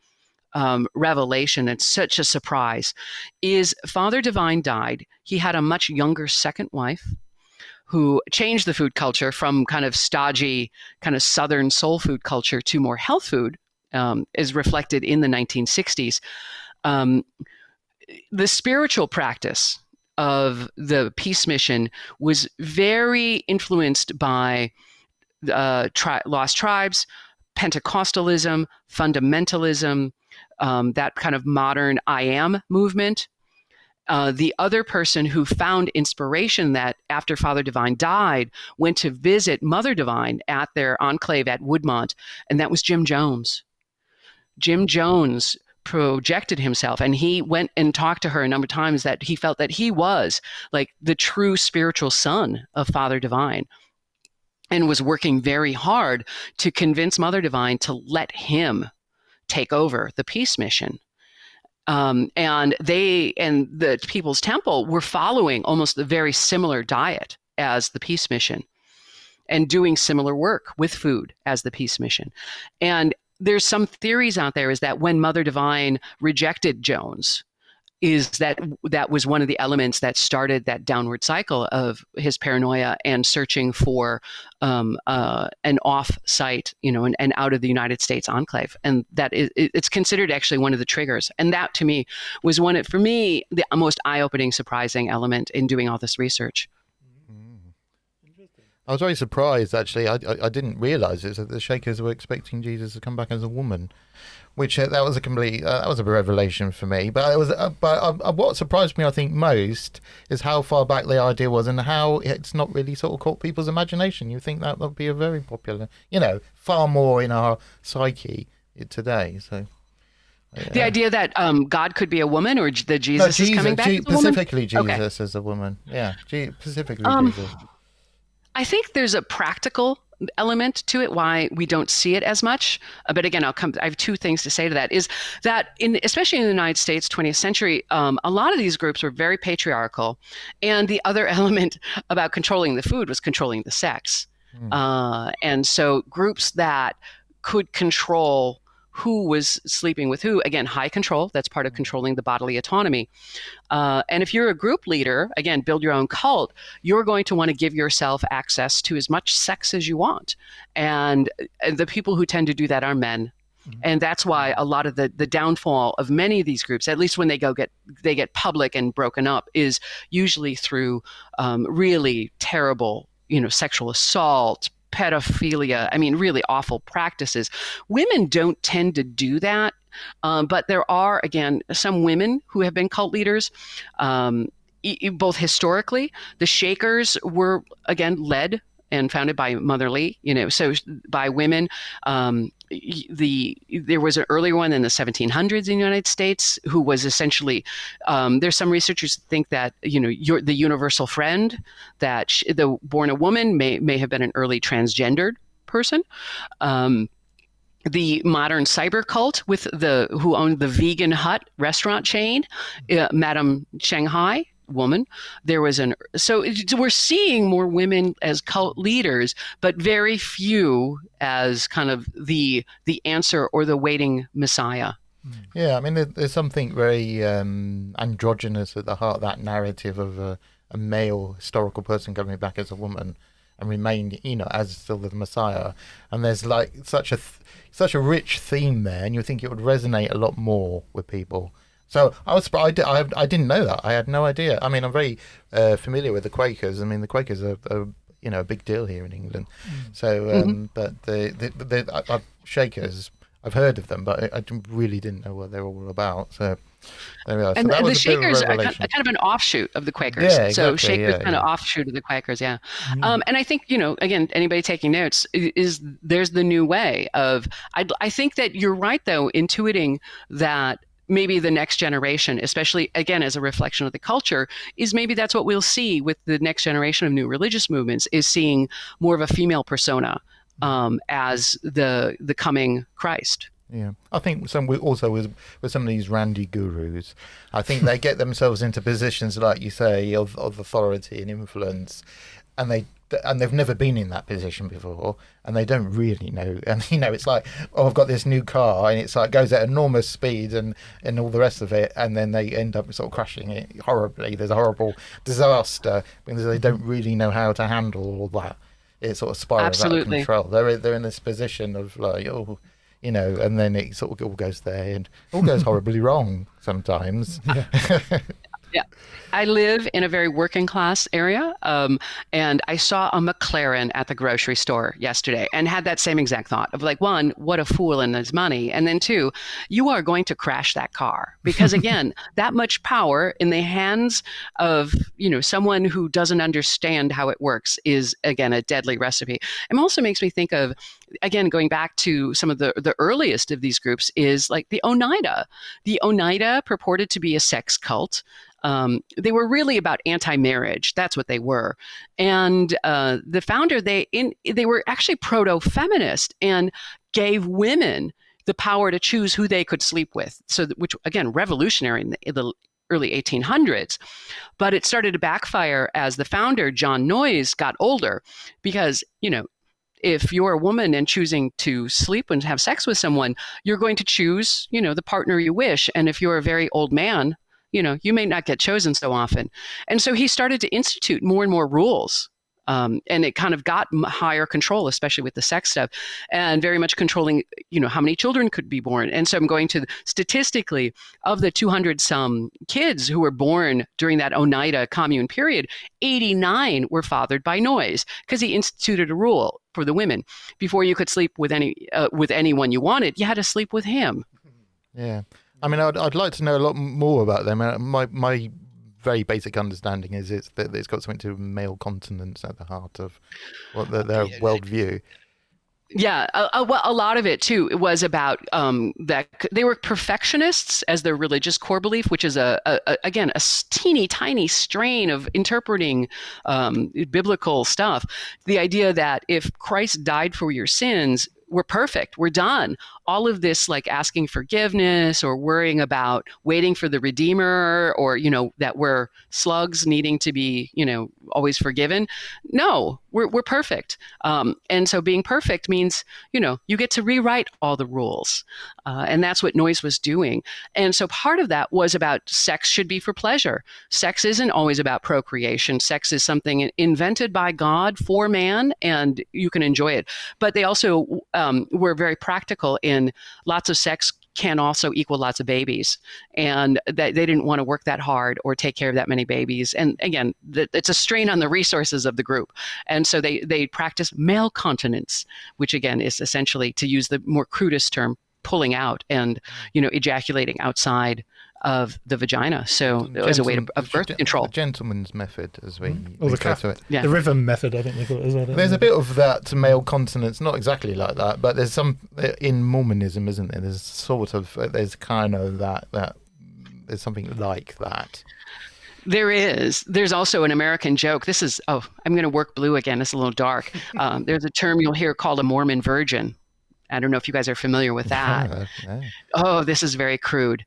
revelation, and such a surprise, is Father Divine died. He had a much younger second wife who changed the food culture from kind of stodgy, kind of Southern soul food culture to more health food, is reflected in the 1960s. The spiritual practice of the Peace Mission was very influenced by Lost Tribes, Pentecostalism, fundamentalism, that kind of modern I Am movement. The other person who found inspiration that after Father Divine died went to visit Mother Divine at their enclave at Woodmont, and that was Jim Jones. Jim Jones projected himself, and he went and talked to her a number of times that he felt that he was like the true spiritual son of Father Divine, and was working very hard to convince Mother Divine to let him take over the Peace Mission. And they and the People's Temple were following almost the very similar diet as the Peace Mission, and doing similar work with food as the Peace Mission. And there's some theories out there is that when Mother Divine rejected Jones, is that was one of the elements that started that downward cycle of his paranoia and searching for an off-site, an out of the United States enclave. And that is, it's considered actually one of the triggers. And that, to me, was for me, the most eye-opening, surprising element in doing all this research. I was very surprised, actually. I didn't realize it, that the Shakers were expecting Jesus to come back as a woman, which that was a revelation for me. But it was, what surprised me, I think, most is how far back the idea was and how it's not really sort of caught people's imagination. You think that would be a very popular, far more in our psyche today. So yeah. The idea that God could be a woman, or that Jesus is coming back as a woman? Specifically Jesus as a woman. Yeah, specifically Jesus. I think there's a practical element to it, why we don't see it as much. But again, I have two things to say to that, is that especially in the United States, 20th century, a lot of these groups were very patriarchal. And the other element about controlling the food was controlling the sex. And so groups that could control who was sleeping with who, again, high control, that's part of controlling the bodily autonomy. And if you're a group leader, again, build your own cult, you're going to want to give yourself access to as much sex as you want. And the people who tend to do that are men. Mm-hmm. And that's why a lot of the downfall of many of these groups, at least when they get public and broken up, is usually through really terrible, sexual assault, pedophilia, really awful practices. Women don't tend to do that, but there are, again, some women who have been cult leaders, both historically. The Shakers were, again, led and founded by Mother Lee, so by women. There was an earlier one in the 1700s in the United States who was essentially, there's some researchers that think that, you're the universal friend, that the born a woman may have been an early transgendered person. The modern cyber cult with who owned the Vegan Hut restaurant chain, Madame Shanghai, woman. So we're seeing more women as cult leaders, but very few as kind of the answer or the waiting messiah. Yeah, there's something very androgynous at the heart of that narrative of a male historical person coming back as a woman and remained, as still the messiah. And there's like such a rich theme there, and you think it would resonate a lot more with people. So I was surprised. I didn't know that. I had no idea. I'm very familiar with the Quakers. The Quakers are a big deal here in England. So, but the Shakers, I've heard of them, but I really didn't know what they were all about. So there we are. And so the Shakers are kind of an offshoot of the Quakers. Yeah, exactly, so Shakers kind of offshoot of the Quakers, yeah. And I think, again, anybody taking notes, is there's the new way of, I think that you're right, though, intuiting that maybe the next generation, especially, again, as a reflection of the culture, is maybe that's what we'll see with the next generation of new religious movements, is seeing more of a female persona as the coming Christ. Yeah, I think some also with some of these randy gurus, I think they get themselves into positions, like you say, of authority and influence, and they've never been in that position before, and they don't really know. And you know, it's like, oh, I've got this new car, and it's like goes at enormous speed and all the rest of it, and then they end up sort of crashing it horribly. There's a horrible disaster because they don't really know how to handle all that. It sort of spirals out of control. They're in this position of like, oh. You know, and then it sort of all goes there and all goes horribly wrong sometimes. Yeah. Yeah. I live in a very working class area, and I saw a McLaren at the grocery store yesterday and had that same exact thought of like, one, what a fool and his money. And then two, you are going to crash that car because, again, that much power in the hands of, you know, someone who doesn't understand how it works is, again, a deadly recipe. It also makes me think of, again, going back to some of the earliest of these groups is like the Oneida. The Oneida purported to be a sex cult. They were really about anti-marriage. That's what they were. And the founder, they were actually proto-feminist and gave women the power to choose who they could sleep with. So, which again, revolutionary in the early 1800s. But it started to backfire as the founder, John Noyes, got older because, you know, if you're a woman and choosing to sleep and have sex with someone, you're going to choose, you know, the partner you wish. And if you're a very old man, you know, you may not get chosen so often. And so he started to institute more and more rules. And it kind of got higher control, especially with the sex stuff, and very much controlling, you know, how many children could be born. And so I'm going to, statistically, of the 200-some kids who were born during that Oneida commune period, 89 were fathered by Noyes because he instituted a rule for the women. Before you could sleep with anyone you wanted, you had to sleep with him. Yeah. I mean, I'd like to know a lot more about them. My very basic understanding is it's got something to do with male continence at the heart of what their worldview. Yeah, a lot of it too was about that they were perfectionists as their religious core belief, which is a teeny tiny strain of interpreting biblical stuff. The idea that if Christ died for your sins, we're perfect, we're done. All of this, like asking forgiveness or worrying about waiting for the Redeemer, or, you know, that we're slugs needing to be, you know, always forgiven. No, we're perfect. And so being perfect means, you know, you get to rewrite all the rules. And that's what Noyes was doing. And so part of that was about sex should be for pleasure. Sex isn't always about procreation. Sex is something invented by God for man, and you can enjoy it. But they also were very practical in lots of sex can also equal lots of babies, and that they didn't want to work that hard or take care of that many babies. And again, it's a strain on the resources of the group. And so they practice male continence, which again is essentially, to use the more crudest term, pulling out and, you know, ejaculating outside of the vagina. So it was a way of birth control. The gentleman's method, as we refer to it. Yeah. The river method, I think they call it. There's a bit of that male continence, not exactly like that, but there's some in Mormonism, isn't there? There's sort of, there's kind of that there's something like that. There is. There's also an American joke. This is, I'm going to work blue again. It's a little dark. There's a term you'll hear called a Mormon virgin. I don't know if you guys are familiar with that. No. Oh, this is very crude.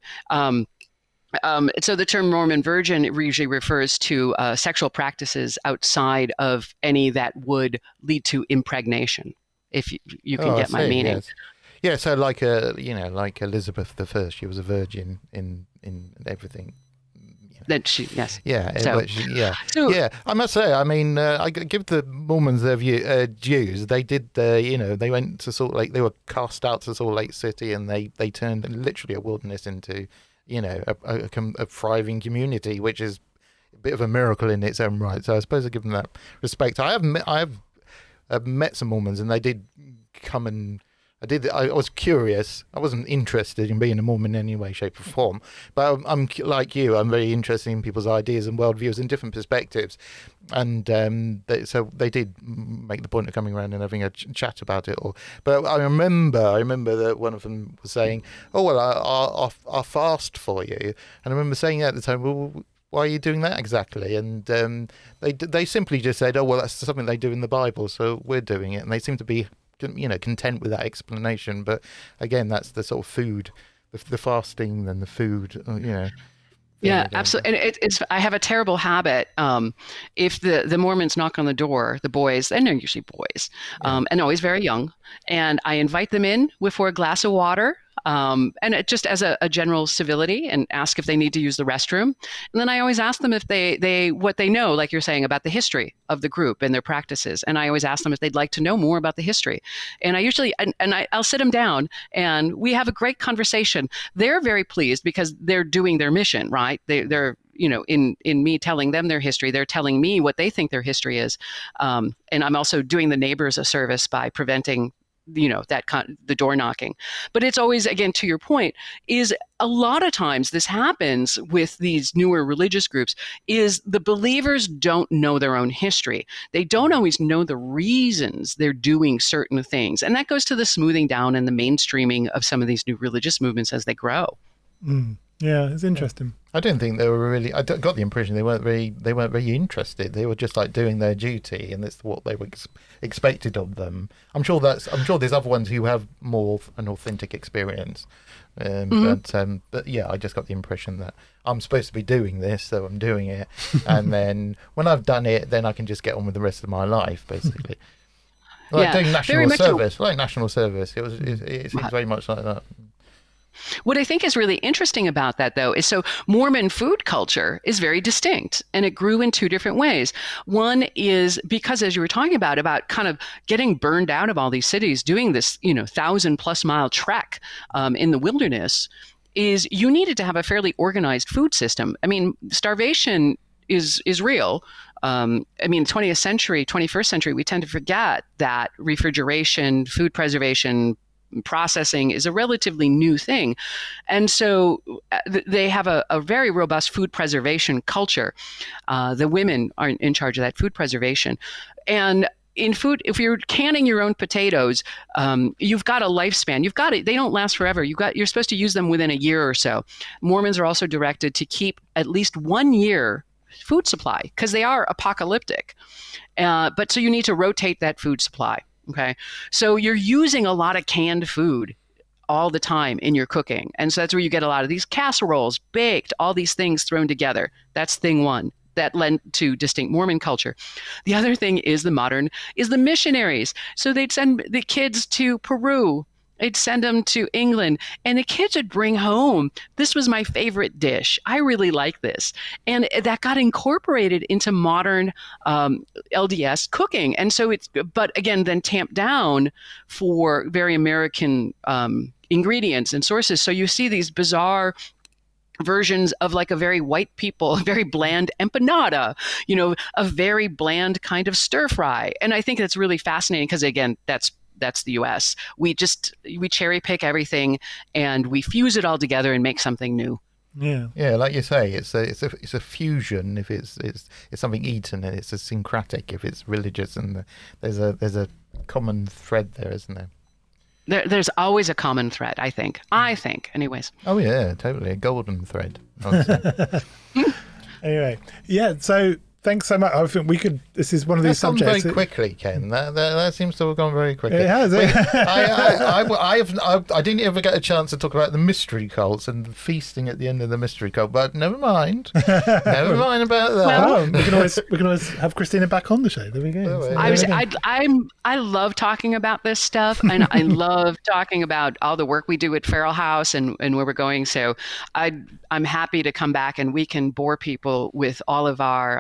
So the term Mormon virgin usually refers to sexual practices outside of any that would lead to impregnation, if you can get my meaning. Yes. Yeah, so like Elizabeth I, she was a virgin in everything. That she, yes. Yeah. So, yeah. I must say, I mean, I give the Mormons their dues. They did, you know, they went to Salt Lake, they were cast out to Salt Lake City, and they turned literally a wilderness into, you know, a thriving community, which is a bit of a miracle in its own right. So I suppose I give them that respect. I have met some Mormons, and they did come and I was curious. I wasn't interested in being a Mormon in any way, shape, or form. But I'm like you. I'm very interested in people's ideas and worldviews and different perspectives. And so they did make the point of coming around and having a chat about it all. But I remember that one of them was saying, "Oh well, I'll fast for you." And I remember saying at the time, "Well, why are you doing that exactly?" And they simply just said, "Oh well, that's something they do in the Bible, so we're doing it." And they seem to be content with that explanation. But again, that's the sort of food, the fasting and the food, Yeah, absolutely. And it's I have a terrible habit. If the Mormons knock on the door, the boys, and they're usually boys, and always very young, and I invite them in for a glass of water, and it just as a general civility, and ask if they need to use the restroom. And then I always ask them if they what they know, like you're saying, about the history of the group and their practices. And I always ask them if they'd like to know more about the history. And I usually, I'll sit them down and we have a great conversation. They're very pleased because they're doing their mission, right? They're in me telling them their history, they're telling me what they think their history is. And I'm also doing the neighbors a service by preventing the door knocking. But it's always, again, to your point, is a lot of times this happens with these newer religious groups is the believers don't know their own history. They don't always know the reasons they're doing certain things. And that goes to the smoothing down and the mainstreaming of some of these new religious movements as they grow. Mm. Yeah, it's interesting. I don't think they were really. I got the impression they weren't very interested. They were just like doing their duty, and that's what they were expected of them. I'm sure there's other ones who have more an authentic experience, but yeah, I just got the impression that I'm supposed to be doing this, so I'm doing it, and then when I've done it, then I can just get on with the rest of my life, basically. Doing national service, like national service. It seems very much like that. What I think is really interesting about that, though, is so Mormon food culture is very distinct, and it grew in two different ways. One is because, as you were talking about kind of getting burned out of all these cities, doing this, 1,000+ mile trek in the wilderness, is you needed to have a fairly organized food system. I mean, starvation is real. 21st century, we tend to forget that refrigeration, food preservation, processing is a relatively new thing. And so they have a very robust food preservation culture. The women are in charge of that food preservation. And in food, if you're canning your own potatoes, you've got a lifespan. They don't last forever. You're supposed to use them within a year or so. Mormons are also directed to keep at least 1 year food supply because they are apocalyptic. But so you need to rotate that food supply. Okay. So you're using a lot of canned food all the time in your cooking. And so that's where you get a lot of these casseroles, baked, all these things thrown together. That's thing one that lent to distinct Mormon culture. The other thing is the missionaries. So they'd send the kids to Peru. They'd send them to England, and the kids would bring home, this was my favorite dish. I really like this. And that got incorporated into modern LDS cooking. And so but again, then tamped down for very American ingredients and sources. So you see these bizarre versions of like a very white people, very bland empanada, a very bland kind of stir fry. And I think that's really fascinating because again, that's the US. We cherry pick everything and we fuse it all together and make something new. Yeah. Yeah. Like you say, it's a fusion. If it's something eaten, and it's a syncretic, if it's religious, and there's a common thread there, isn't there? There's always a common thread, I think anyways. Oh yeah, totally. A golden thread. Anyway. Yeah. So, thanks so much. I think this is one of these subjects. That's gone very quickly, Ken. That seems to have gone very quickly. It has. I didn't ever get a chance to talk about the mystery cults and the feasting at the end of the mystery cult, but never mind. Never mind about that. Well, we can always have Christina back on the show. There we go. Oh, I love talking about this stuff, and I love talking about all the work we do at Feral House and where we're going. So I'm happy to come back, and we can bore people with all of our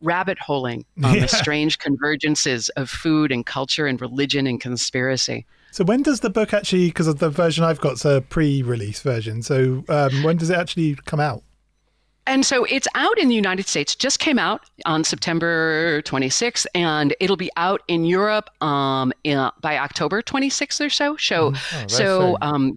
rabbit holing on the strange convergences of food and culture and religion and conspiracy. So when does the book actually, because the version I've got is a pre-release version, so when does it actually come out? And so it's out in the United States, just came out on September 26th, and it'll be out in Europe by October 26th or so.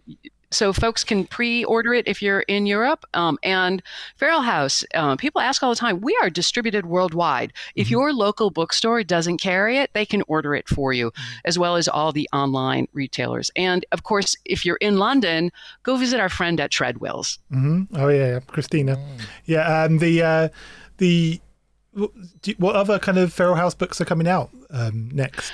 So folks can pre-order it if you're in Europe. And Feral House, people ask all the time, we are distributed worldwide. If your local bookstore doesn't carry it, they can order it for you, as well as all the online retailers. And of course, if you're in London, go visit our friend at Treadwell's. Mm-hmm. Oh yeah, Christina. Mm. Yeah, and what other kind of Feral House books are coming out next?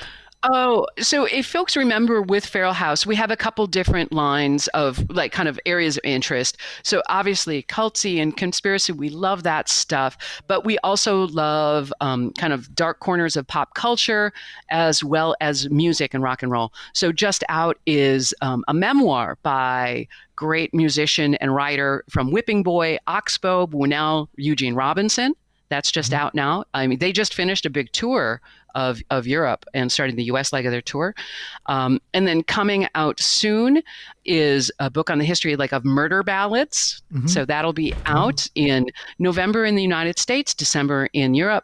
Oh, so if folks remember with Feral House, we have a couple different lines of like kind of areas of interest. So obviously culty and conspiracy, we love that stuff, but we also love kind of dark corners of pop culture as well as music and rock and roll. So just out is a memoir by great musician and writer from Whipping Boy, Oxbow, Bunnell, Eugene Robinson. That's just out now. I mean, they just finished a big tour of Europe and started the US leg of their tour. And then coming out soon is a book on the history like of murder ballads. Mm-hmm. So that'll be out in November in the United States, December in Europe.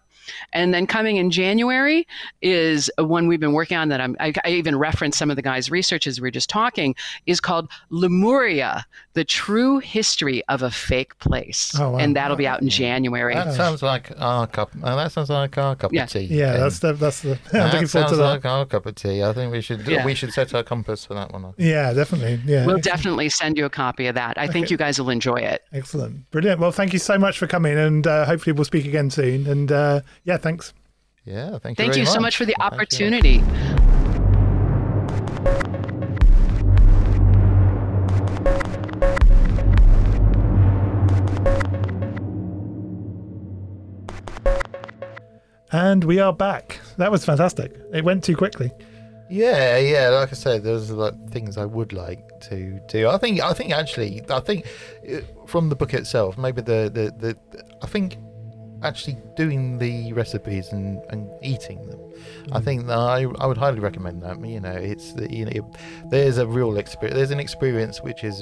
And then coming in January is one we've been working on that I even referenced some of the guys' research as we were just talking, is called Lemuria, The True History of a Fake Place. Oh, wow. And that'll be out in January. That sounds like our cup of tea. Yeah, that's the I'm looking forward to that. Like our cup of tea. I think we should set our compass for that one up. Yeah, definitely. Yeah, we'll definitely send you a copy of that. I think you guys will enjoy it. Excellent. Brilliant. Well, thank you so much for coming, and hopefully we'll speak again soon. And yeah, thanks. Yeah, thank you. Thank you so much for the opportunity. And we are back. That was fantastic. It went too quickly. Yeah. Like I said, there's like things I would like to do. I think from the book itself, maybe actually doing the recipes and eating them. I think that I would highly recommend that. You know, there's a real experience. There's an experience which is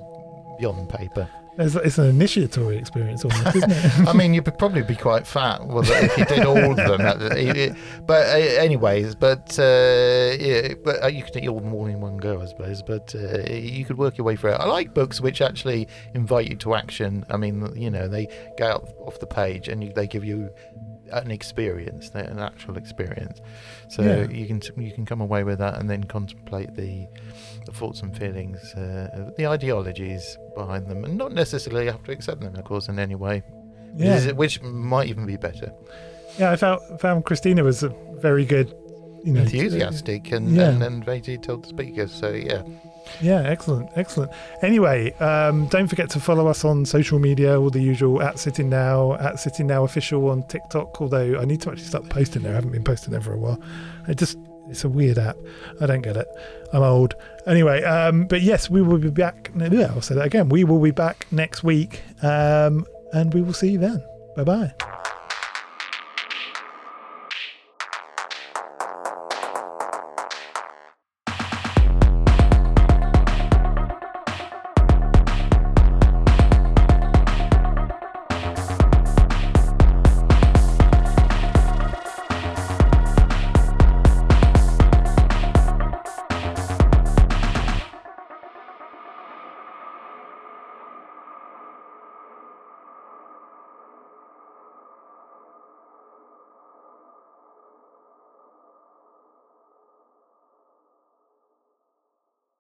beyond paper. It's an initiatory experience almost, isn't it? I mean, you'd probably be quite fat if you did all of them. But you could eat all in one go, I suppose. But you could work your way through it. I like books which actually invite you to action. I mean, you know, they go out off the page and they give you an experience, an actual experience. So you can come away with that and then contemplate the thoughts and feelings, the ideologies behind them, and not necessarily have to accept them, of course, in any way, which might even be better. Yeah, I found Christina was a very good, you know, enthusiastic and very detailed speaker. So yeah. Yeah, excellent. Anyway, don't forget to follow us on social media, all the usual, @SittingNow official on TikTok, although I need to actually start posting there. I haven't been posting there for a while. It's a weird app. I don't get it. I'm old. Anyway, but yes, we will be back. Yeah, I'll say that again. We will be back next week, and we will see you then. Bye-bye.